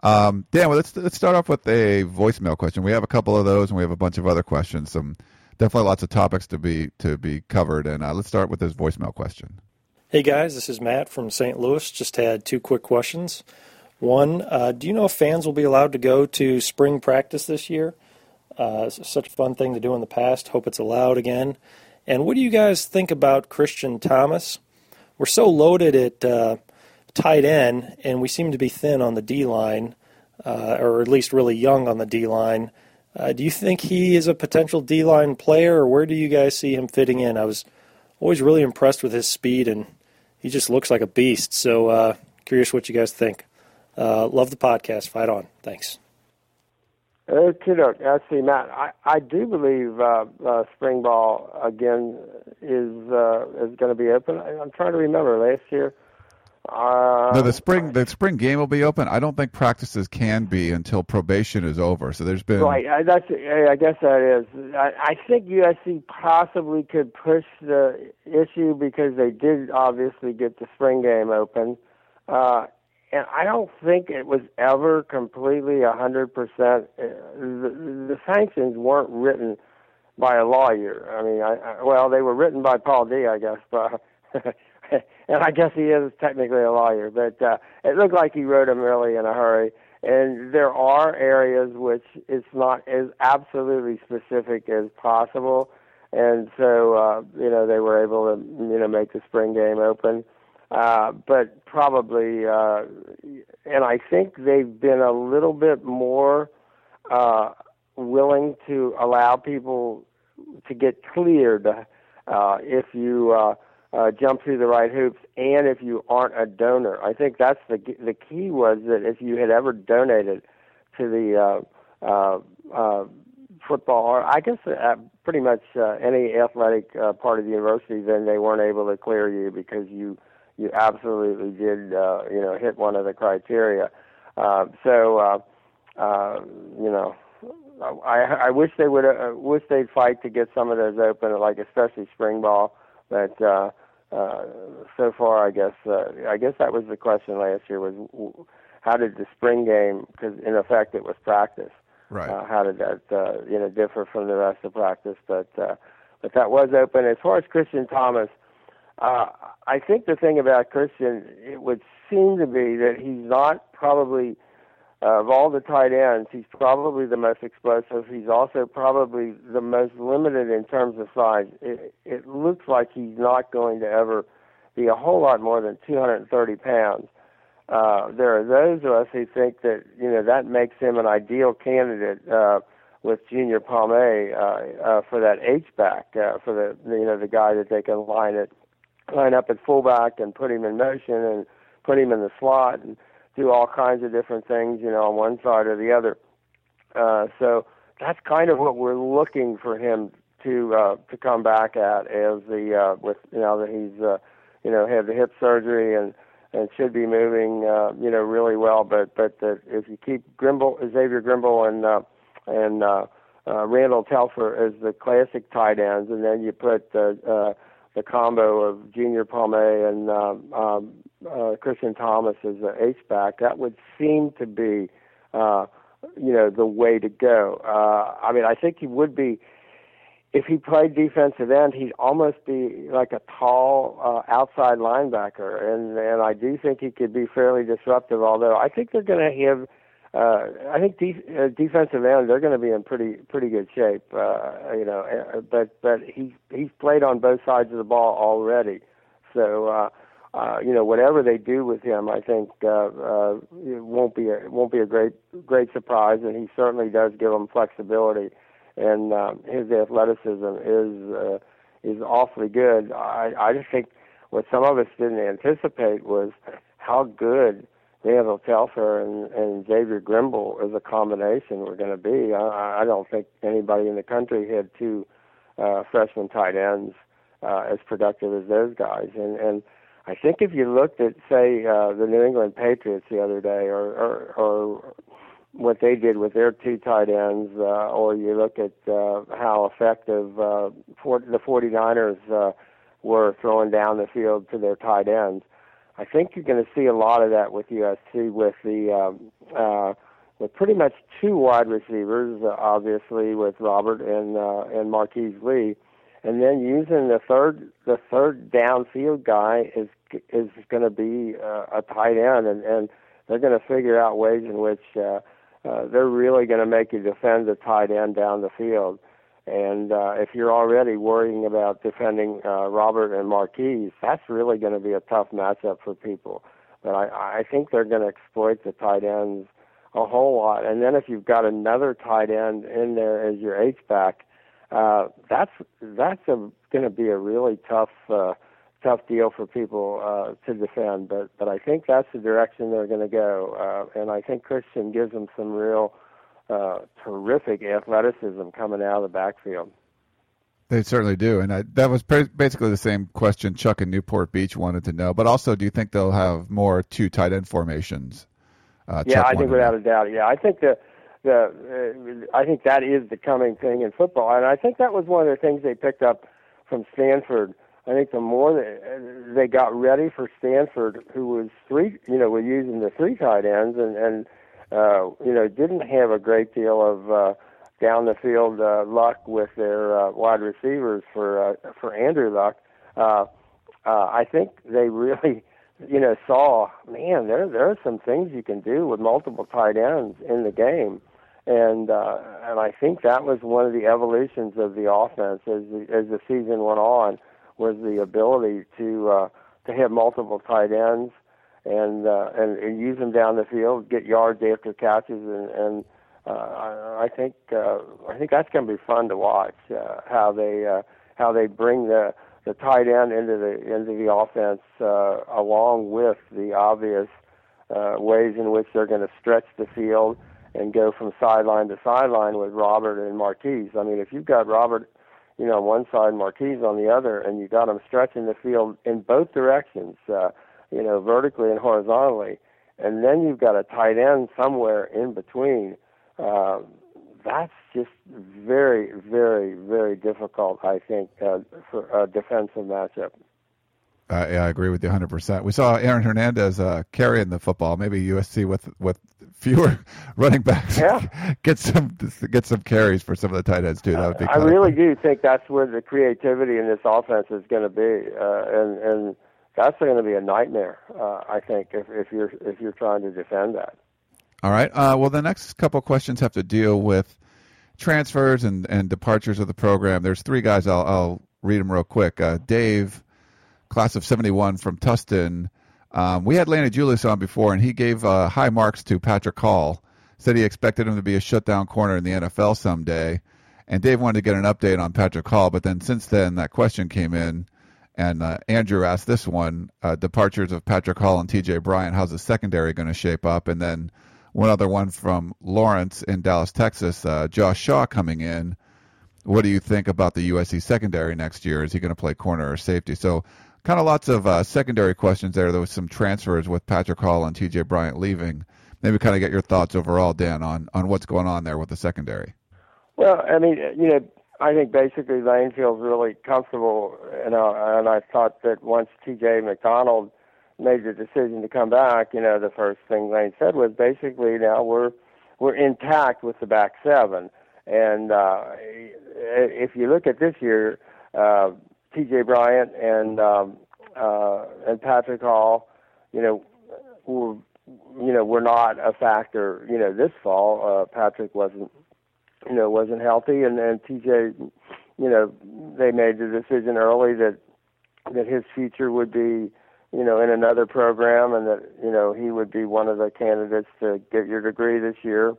Um, Dan, well, let's let's start off with a voicemail question. We have a couple of those, and we have a bunch of other questions. Some definitely lots of topics to be to be covered. And uh, let's start with this voicemail question. Hey guys, this is Matt from Saint Louis. Just had two quick questions. One, uh, do you know if fans will be allowed to go to spring practice this year? Uh, such a fun thing to do in the past. Hope it's allowed again. And what do you guys think about Christian Thomas? We're so loaded at. Uh, tight end, and we seem to be thin on the D-line, uh, or at least really young on the D-line. Uh, do you think he is a potential D-line player, or where do you guys see him fitting in? I was always really impressed with his speed, and he just looks like a beast. So uh, curious what you guys think. Uh, love the podcast. Fight on. Thanks. Uh, kiddo, actually, Matt, I, I do believe uh, uh, spring ball, again, is uh, is going to be open. I, I'm trying to remember last year. Uh, no, the spring the spring game will be open. I don't think practices can be until probation is over. So there's been right. I, that's I guess that is. I, I think U S C possibly could push the issue because they did obviously get the spring game open, uh, and I don't think it was ever completely a hundred percent. The sanctions weren't written by a lawyer. I mean, I, I, well, they were written by Paul D, I guess, but. And I guess he is technically a lawyer, but uh, it looked like he wrote him really in a hurry. And there are areas which it's not as absolutely specific as possible. And so, uh, you know, they were able to, you know, make the spring game open. Uh, but probably, uh, and I think they've been a little bit more uh, willing to allow people to get cleared uh, if you... Uh, Uh, jump through the right hoops, and if you aren't a donor. I think that's the the key was that if you had ever donated to the uh, uh, uh, football, or I guess uh, pretty much uh, any athletic uh, part of the university, then they weren't able to clear you because you you absolutely did uh, you know hit one of the criteria. Uh, so uh, uh, you know, I I wish they would uh, wish they'd fight to get some of those open, like especially spring ball, but. Uh, Uh, so far, I guess uh, I guess that was the question last year was w- how did the spring game, because in effect it was practice, right? Uh, how did that uh, you know differ from the rest of practice? But uh, but that was open. As far as Christian Thomas, uh, I think the thing about Christian, it would seem to be that he's not probably uh, of all the tight ends, he's probably the most explosive. He's also probably the most limited in terms of size. It, it looks like he's not going to ever be a whole lot more than two hundred thirty pounds. Uh, there are those of us who think that, you know, that makes him an ideal candidate uh, with Junior Palme uh, uh, for that H-back, uh, for the, you know, the guy that they can line, it, line up at fullback and put him in motion and put him in the slot and do all kinds of different things, you know, on one side or the other. Uh, so that's kind of what we're looking for him to uh, to come back at as the uh, with you know that he's uh, you know had the hip surgery and, and should be moving uh, you know really well. But but the, if you keep Grimble, Xavier Grimble and uh, and uh, uh, Randall Telfer as the classic tight ends, and then you put the uh, the combo of Junior Palme and um, um, uh, Christian Thomas as the H back, that would seem to be uh, you know the way to go. Uh, I mean, I think he would be. If he played defensive end, he'd almost be like a tall uh, outside linebacker, and and I do think he could be fairly disruptive. Although I think they're going to have, uh, I think de- uh, defensive end they're going to be in pretty pretty good shape, uh, you know. Uh, but but he he's played on both sides of the ball already, so uh, uh, you know whatever they do with him, I think uh, uh, it won't be a, it won't be a great great surprise, and he certainly does give them flexibility. And um, his athleticism is uh, is awfully good. I, I just think what some of us didn't anticipate was how good Randall Telfer and, and Xavier Grimble as a combination were going to be. I, I don't think anybody in the country had two uh, freshman tight ends uh, as productive as those guys. And, and I think if you looked at, say, uh, the New England Patriots the other day or or, or what they did with their two tight ends, uh, or you look at uh, how effective uh, for, the 49ers uh, were throwing down the field to their tight ends. I think you're going to see a lot of that with U S C, with the um, uh, with pretty much two wide receivers, uh, obviously with Robert and uh, and Marquise Lee, and then using the third the third downfield guy is is going to be uh, a tight end, and, and they're going to figure out ways in which. Uh, Uh, they're really going to make you defend the tight end down the field. And uh, if you're already worrying about defending uh, Robert and Marquise, that's really going to be a tough matchup for people. But I, I think they're going to exploit the tight ends a whole lot. And then if you've got another tight end in there as your H-back, uh, that's that's going to be a really tough uh, tough deal for people uh, to defend, but but I think that's the direction they're going to go, uh, and I think Christian gives them some real uh, terrific athleticism coming out of the backfield. They certainly do, and I, that was pre- basically the same question Chuck in Newport Beach wanted to know, but also do you think they'll have more two tight end formations? Uh, yeah, Chuck I think without a doubt, yeah. I think the, the uh, I think that is the coming thing in football, and I think that was one of the things they picked up from Stanford. I think the more they got ready for Stanford, who was three, you know, were using the three tight ends and, and uh, you know, didn't have a great deal of uh, down the field uh, luck with their uh, wide receivers for uh, for Andrew Luck. Uh, uh, I think they really, you know, saw man there there are some things you can do with multiple tight ends in the game, and uh, and I think that was one of the evolutions of the offense as the, as the season went on. Was the ability to uh, to have multiple tight ends and, uh, and and use them down the field, get yards after catches, and, and uh, I think uh, I think that's going to be fun to watch uh, how they uh, how they bring the, the tight end into the into the offense uh, along with the obvious uh, ways in which they're going to stretch the field and go from sideline to sideline with Robert and Marquise. I mean, if you've got Robert. You know, one side, Marquise on the other, and you got them stretching the field in both directions, uh, you know, vertically and horizontally. And then you've got a tight end somewhere in between. Uh, that's just very, very, very difficult, I think, uh, for a defensive matchup. Uh, yeah, I agree with you one hundred percent. We saw Aaron Hernandez uh, carrying the football. Maybe U S C with with fewer running backs yeah. get some get some carries for some of the tight ends too. That would be. I really do think that's where the creativity in this offense is going to be, uh, and and that's going to be a nightmare. Uh, I think if, if you're if you're trying to defend that. All right. Uh, well, the next couple of questions have to deal with transfers and, and departures of the program. There's three guys. I'll I'll read them real quick. Uh, Dave. Class of seventy-one from Tustin. Um, we had Lanny Julius on before, and he gave uh, high marks to Patrick Hall. Said he expected him to be a shutdown corner in the N F L someday. And Dave wanted to get an update on Patrick Hall, but then since then that question came in, and uh, Andrew asked this one, uh, departures of Patrick Hall and T J Bryant, how's the secondary going to shape up? And then one other one from Lawrence in Dallas, Texas, uh, Josh Shaw coming in. What do you think about the U S C secondary next year? Is he going to play corner or safety? So kind of lots of uh, secondary questions there. There was some transfers with Patrick Hall and T J Bryant leaving. Maybe kind of get your thoughts overall, Dan, on, on what's going on there with the secondary. Well, I mean, you know, I think basically Lane feels really comfortable, you know, and I thought that once T J McDonald made the decision to come back, you know, the first thing Lane said was basically now we're we're intact with the back seven. And uh, if you look at this year, uh, T J Bryant and um, uh, and Patrick Hall, you know, were you know were not a factor. You know, this fall uh, Patrick wasn't, you know, wasn't healthy, and and T J, you know, they made the decision early that that his future would be, you know, in another program, and that you know he would be one of the candidates to get your degree this year,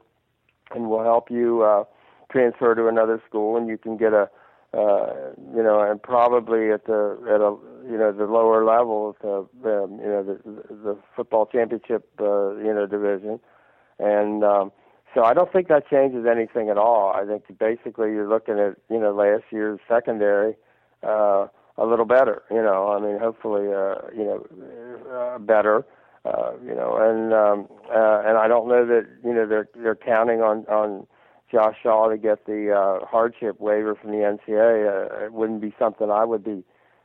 and will help you Uh, transfer to another school, and you can get a, uh, you know, and probably at the at a you know the lower level, the um, you know the the football championship uh, you know division, and um, so I don't think that changes anything at all. I think basically you're looking at you know last year's secondary uh, a little better. You know, I mean hopefully uh, you know uh, better. Uh, you know, and um, uh, and I don't know that you know they're they're counting on on. Josh Shaw to get the uh, hardship waiver from the N C double A. Uh, it wouldn't be something I would be,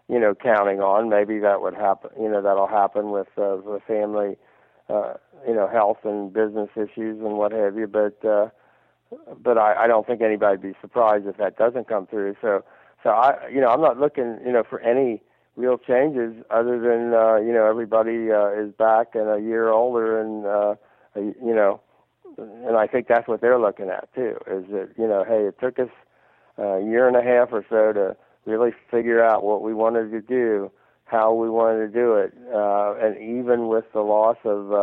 you know, counting on. Maybe that would happen. You know, that'll happen with uh, the family, uh, you know, health and business issues and what have you. But uh, but I, I don't think anybody'd be surprised if that doesn't come through. So so I you know I'm not looking you know for any real changes other than uh, you know everybody uh, is back and a year older and uh, you know. And I think that's what they're looking at, too, is that, you know, hey, it took us a year and a half or so to really figure out what we wanted to do, how we wanted to do it. Uh, and even with the loss of, uh,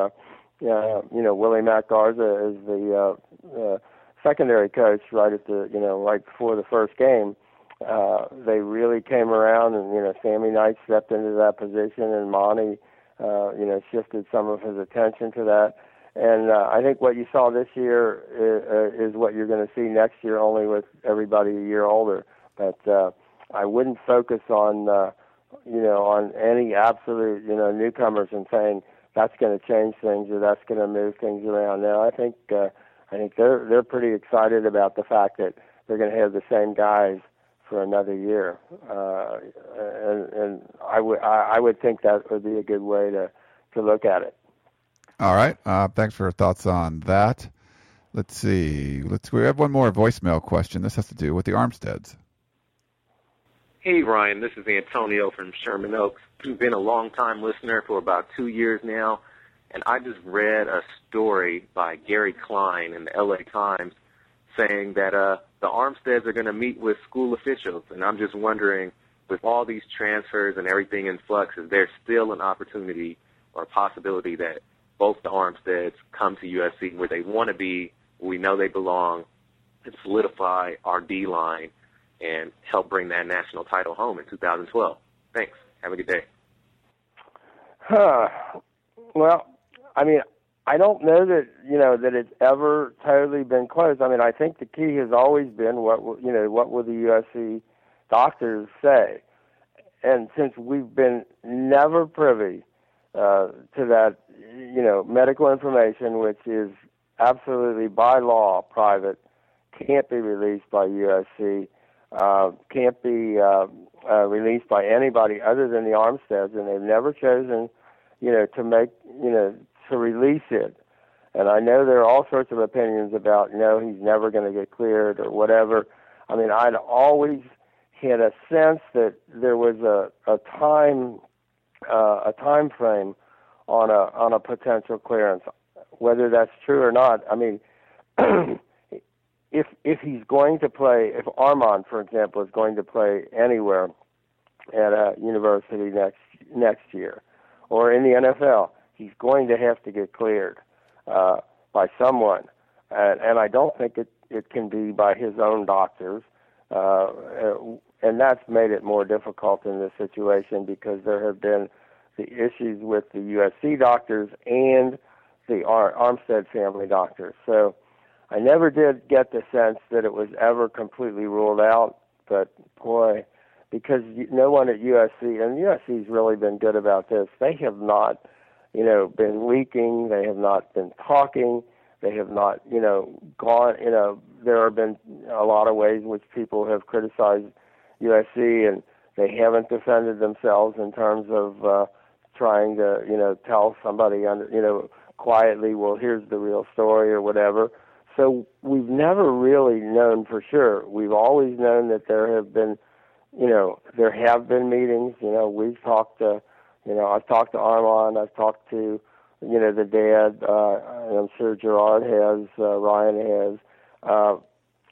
uh, you know, Willie Matt Garza as the uh, uh, secondary coach right at the, you know, right before the first game, uh, they really came around and, you know, Sammy Knight stepped into that position and Monty, uh, you know, shifted some of his attention to that. And uh, I think what you saw this year is, uh, is what you're going to see next year, only with everybody a year older. But uh, I wouldn't focus on, uh, you know, on any absolute, you know, newcomers and saying that's going to change things or that's going to move things around. Now I think uh, I think they're they're pretty excited about the fact that they're going to have the same guys for another year. Uh, and and I would I, I would think that would be a good way to, to look at it. All right. Uh, thanks for your thoughts on that. Let's see. Let's. We have one more voicemail question. This has to do with the Armsteads. Hey, Ryan. This is Antonio from Sherman Oaks. I've been a long-time listener for about two years now, and I just read a story by Gary Klein in the L A Times saying that uh, the Armsteads are going to meet with school officials, and I'm just wondering, with all these transfers and everything in flux, is there still an opportunity or a possibility that both the Armsteads come to U S C where they want to be, where we know they belong, and solidify our D-line and help bring that national title home in two thousand twelve? Thanks. Have a good day. Huh. Well, I mean, I don't know that, you know, that it's ever totally been closed. I mean, I think the key has always been what, will, you know, what will the U S C doctors say? And since we've been never privy Uh, to that, you know, medical information, which is absolutely by law private, can't be released by U S C, uh, can't be uh, uh, released by anybody other than the Armsteads, and they've never chosen, you know, to make, you know, to release it. And I know there are all sorts of opinions about, no, he's never going to get cleared or whatever. I mean, I'd always had a sense that there was a, a time Uh, a time frame on a on a potential clearance, whether that's true or not. I mean, if if he's going to play, if Armand, for example, is going to play anywhere at a university next next year, or in the N F L, he's going to have to get cleared uh, by someone, and, and I don't think it it can be by his own doctors. Uh, and that's made it more difficult in this situation because there have been the issues with the U S C doctors and the Ar- Armstead family doctors. So I never did get the sense that it was ever completely ruled out, but boy, because no one at U S C, and U S C's really been good about this, they have not, you know, been leaking, they have not been talking, they have not, you know, gone, you know, there have been a lot of ways in which people have criticized U S C, and they haven't defended themselves in terms of uh, trying to, you know, tell somebody, under, you know, quietly, well, here's the real story or whatever. So we've never really known for sure. We've always known that there have been, you know, there have been meetings. You know, we've talked to, you know, I've talked to Armand, I've talked to, you know, the dad, uh, and I'm sure Gerard has, uh, Ryan has, uh,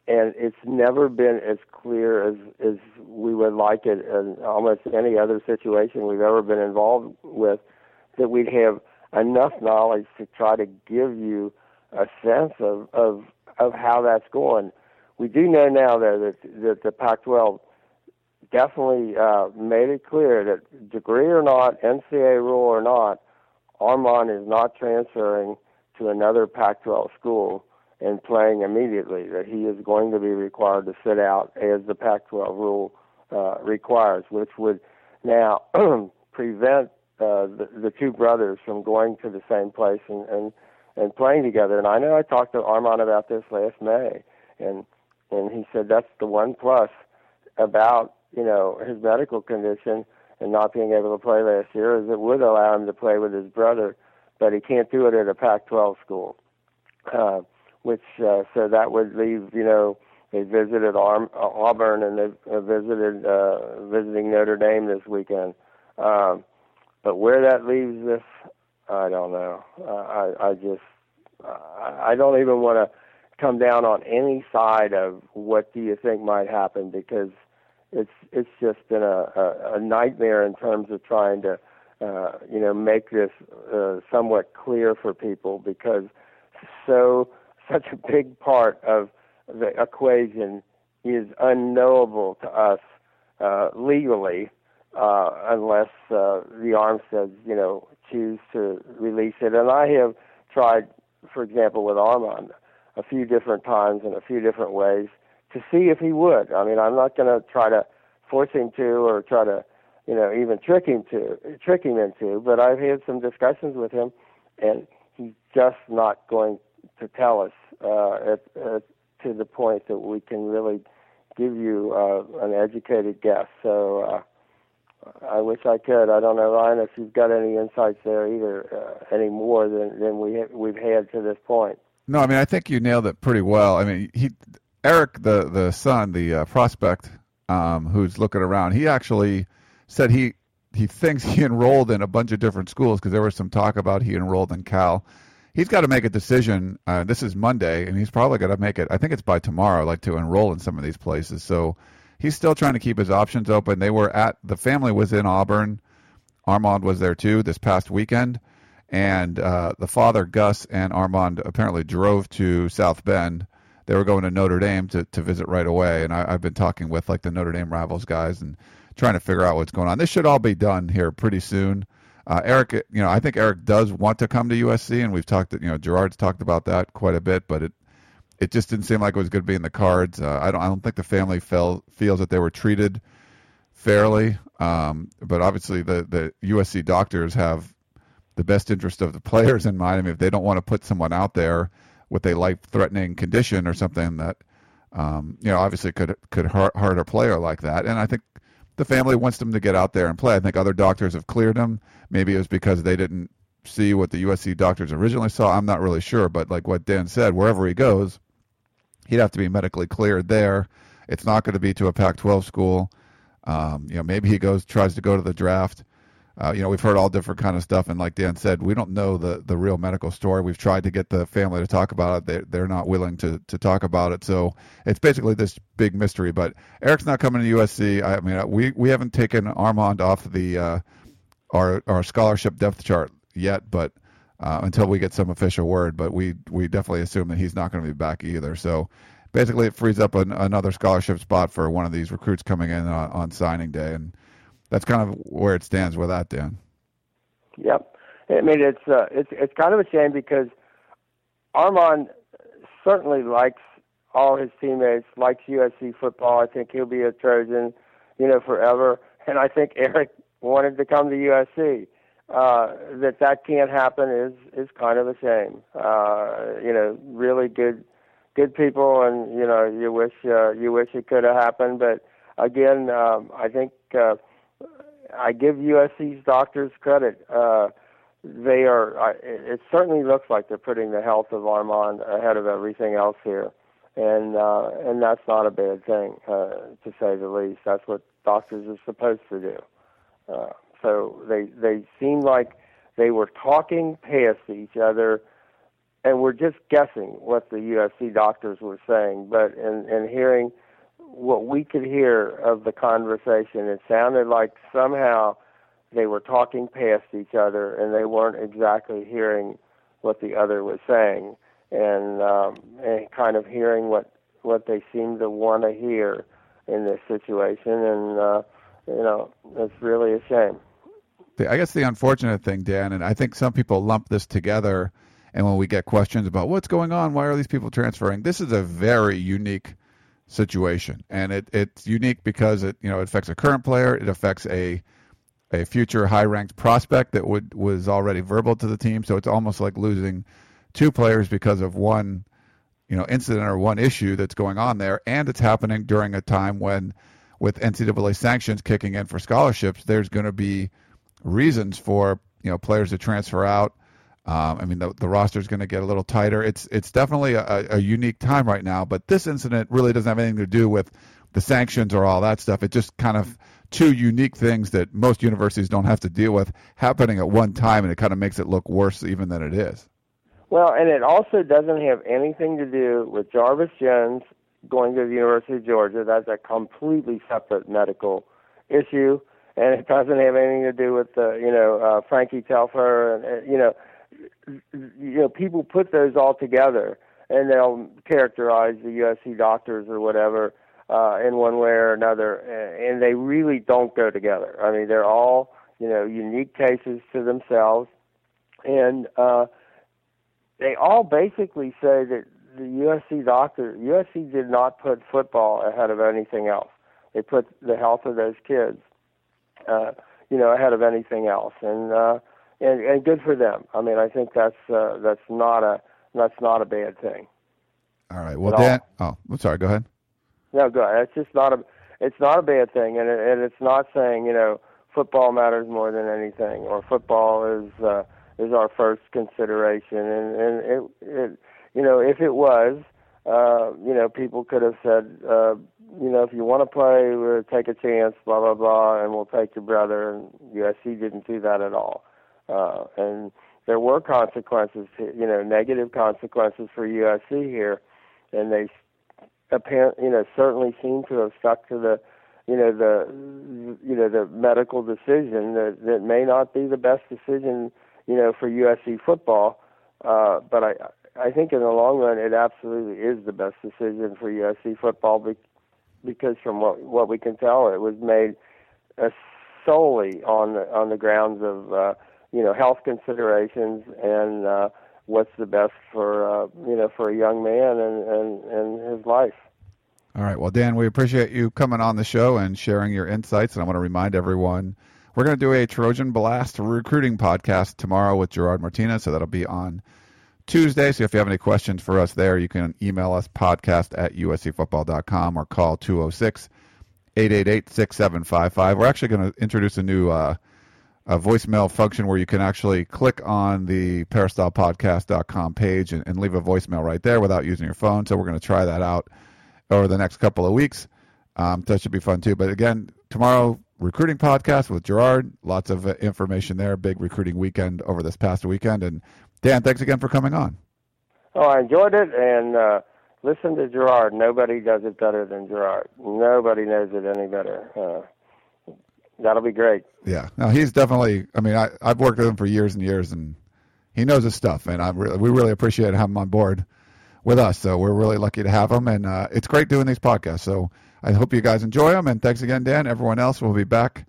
and it's never been as clear as, as we would like it in almost any other situation we've ever been involved with, that we'd have enough knowledge to try to give you a sense of, of of how that's going. We do know now, though, that that the Pac twelve definitely uh, made it clear that degree or not, N C double A rule or not, Armand is not transferring to another Pac twelve school and playing immediately, that he is going to be required to sit out as the Pac twelve rule uh, requires, which would now prevent uh, the, the two brothers from going to the same place and, and and playing together. And I know I talked to Armand about this last May, and and he said that's the one plus about, you know, his medical condition and not being able to play last year, is it would allow him to play with his brother, but he can't do it at a Pac twelve school, uh, which uh, so that would leave, you know, they visited Ar- Auburn and they visited uh, visiting Notre Dame this weekend. Um, but where that leaves this, I don't know. Uh, I I just I, I don't even want to come down on any side of what do you think might happen, because it's it's just been a, a, a nightmare in terms of trying to uh, you know make this uh, somewhat clear for people, because so such a big part of the equation is unknowable to us uh, legally uh, unless uh, the Armsteads you know. choose to release it. And I have tried, for example, with Armand a few different times in a few different ways to see if he would. I mean, I'm not going to try to force him to or try to, you know, even trick him to, trick him into, but I've had some discussions with him, and he's just not going to tell us uh, at, at, to the point that we can really give you uh, an educated guess. So, uh, I wish I could. I don't know, Ryan, if you've got any insights there either, uh, any more than, than we ha- we've had to this point. No, I mean, I think you nailed it pretty well. I mean, he, Eric, the, the son, the uh, prospect um, who's looking around, he actually said he, he thinks he enrolled in a bunch of different schools, because there was some talk about he enrolled in Cal. He's got to make a decision. Uh, this is Monday, and he's probably got to make it, I think it's by tomorrow, like to enroll in some of these places. So he's still trying to keep his options open. They were at, the family was in Auburn. Armand was there too this past weekend. And uh, the father, Gus, and Armand apparently drove to South Bend. They were going to Notre Dame to, to visit right away. And I, I've been talking with like the Notre Dame Rivals guys and trying to figure out what's going on. This should all be done here pretty soon. Uh, Eric, you know, I think Eric does want to come to U S C, and we've talked, you know, Gerard's talked about that quite a bit, but it, It just didn't seem like it was going to be in the cards. Uh, I don't. I don't think the family felt, feels that they were treated fairly. Um, but obviously, the, the U S C doctors have the best interest of the players in mind. I mean, if they don't want to put someone out there with a life-threatening condition or something that, um, you know, obviously could could hurt a player like that. And I think the family wants them to get out there and play. I think other doctors have cleared them. Maybe it was because they didn't see what the U S C doctors originally saw. I'm not really sure. But like what Dan said, wherever he goes, he'd have to be medically cleared there. It's not going to be to a Pac twelve school. Um, you know, maybe he goes, tries to go to the draft. Uh, you know, we've heard all different kind of stuff. And like Dan said, we don't know the, the real medical story. We've tried to get the family to talk about it. They're, they're not willing to, to talk about it. So it's basically this big mystery. But Eric's not coming to U S C. I mean, we, we haven't taken Armand off the uh, our our scholarship depth chart yet, but Uh, until we get some official word, but we we definitely assume that he's not going to be back either. So basically it frees up an, another scholarship spot for one of these recruits coming in on, on signing day, and that's kind of where it stands with that, Dan. Yep. I mean, it's uh, it's it's kind of a shame because Armand certainly likes all his teammates, likes U S C football. I think he'll be a Trojan, you know, forever. And I think Eric wanted to come to U S C. Uh, that that can't happen is is kind of a shame. Uh, you know, really good good people, and you know, you wish uh, you wish it could have happened. But again, um, I think uh, I give U S C's doctors credit. Uh, they are. I, it certainly looks like they're putting the health of Armand ahead of everything else here, and uh, and that's not a bad thing, uh, to say the least. That's what doctors are supposed to do. Uh, So they, they seemed like they were talking past each other and were just guessing what the U S C doctors were saying. But in, in hearing what we could hear of the conversation, it sounded like somehow they were talking past each other and they weren't exactly hearing what the other was saying, and um, and kind of hearing what, what they seemed to want to hear in this situation. And, uh, you know, it's really a shame. I guess the unfortunate thing, Dan, and I think some people lump this together, and when we get questions about what's going on, why are these people transferring, this is a very unique situation. And it, it's unique because it, you know, it affects a current player, it affects a a future high-ranked prospect that would was already verbal to the team. So it's almost like losing two players because of one, you know, incident or one issue that's going on there. And it's happening during a time when, with N C double A sanctions kicking in for scholarships, there's going to be reasons for, you know, players to transfer out. Um, I mean, the, the roster is going to get a little tighter. It's it's definitely a, a unique time right now, but this incident really doesn't have anything to do with the sanctions or all that stuff. It's just kind of two unique things that most universities don't have to deal with happening at one time, and it kind of makes it look worse even than it is. Well, and it also doesn't have anything to do with Jarvis Jones going to the University of Georgia. That's a completely separate medical issue, and it doesn't have anything to do with the, you know, uh, Frankie Telfer, and uh, you know, you know, people put those all together and they'll characterize the U S C doctors or whatever uh, in one way or another, and they really don't go together. I mean, they're all, you know, unique cases to themselves, and uh, they all basically say that the U S C doctor, U S C did not put football ahead of anything else. They put the health of those kids, uh, you know, ahead of anything else, and uh, and and good for them. I mean, I think that's uh, that's not a that's not a bad thing. All right. Well, Dan. Oh, I'm sorry. Go ahead. No, go ahead. It's just not a it's not a bad thing, and it, and it's not saying, you know, football matters more than anything, or football is uh, is our first consideration, and and it. it You know, if it was, uh, you know, people could have said, uh, you know, if you want to play, we'll take a chance, blah, blah, blah, and we'll take your brother. And U S C didn't do that at all. Uh, and there were consequences, you know, negative consequences for U S C here. And they, apparent, you know, certainly seem to have stuck to the, you know, the, you know, the medical decision that, that may not be the best decision, you know, for U S C football. Uh, but I... I think in the long run, it absolutely is the best decision for U S C football be- because from what what we can tell, it was made uh, solely on the, on the grounds of, uh, you know, health considerations and uh, what's the best for, uh, you know, for a young man and, and, and his life. All right. Well, Dan, we appreciate you coming on the show and sharing your insights. And I want to remind everyone, we're going to do a Trojan Blast recruiting podcast tomorrow with Gerard Martinez. So that'll be on Tuesday. So if you have any questions for us there, you can email us podcast at U S C football dot com or call two oh six, eight eight eight, six seven five five. We're actually going to introduce a new uh, a voicemail function where you can actually click on the peristyle podcast dot com page and, and leave a voicemail right there without using your phone. So we're going to try that out over the next couple of weeks. Um, that should be fun too. But again, tomorrow, recruiting podcast with Gerard. Lots of information there. Big recruiting weekend over this past weekend. And Dan, thanks again for coming on. Oh, I enjoyed it, and uh, listen to Gerard. Nobody does it better than Gerard. Nobody knows it any better. Uh, that'll be great. Yeah. No, he's definitely, I mean, I, I've worked with him for years and years, and he knows his stuff, and I really, we really appreciate having him on board with us, so we're really lucky to have him, and uh, it's great doing these podcasts, so I hope you guys enjoy them, and thanks again, Dan. Everyone else will be back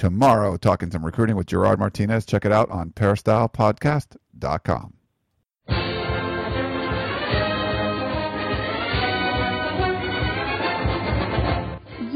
tomorrow talking some recruiting with Gerard Martinez. Check it out on peristyle podcast dot com.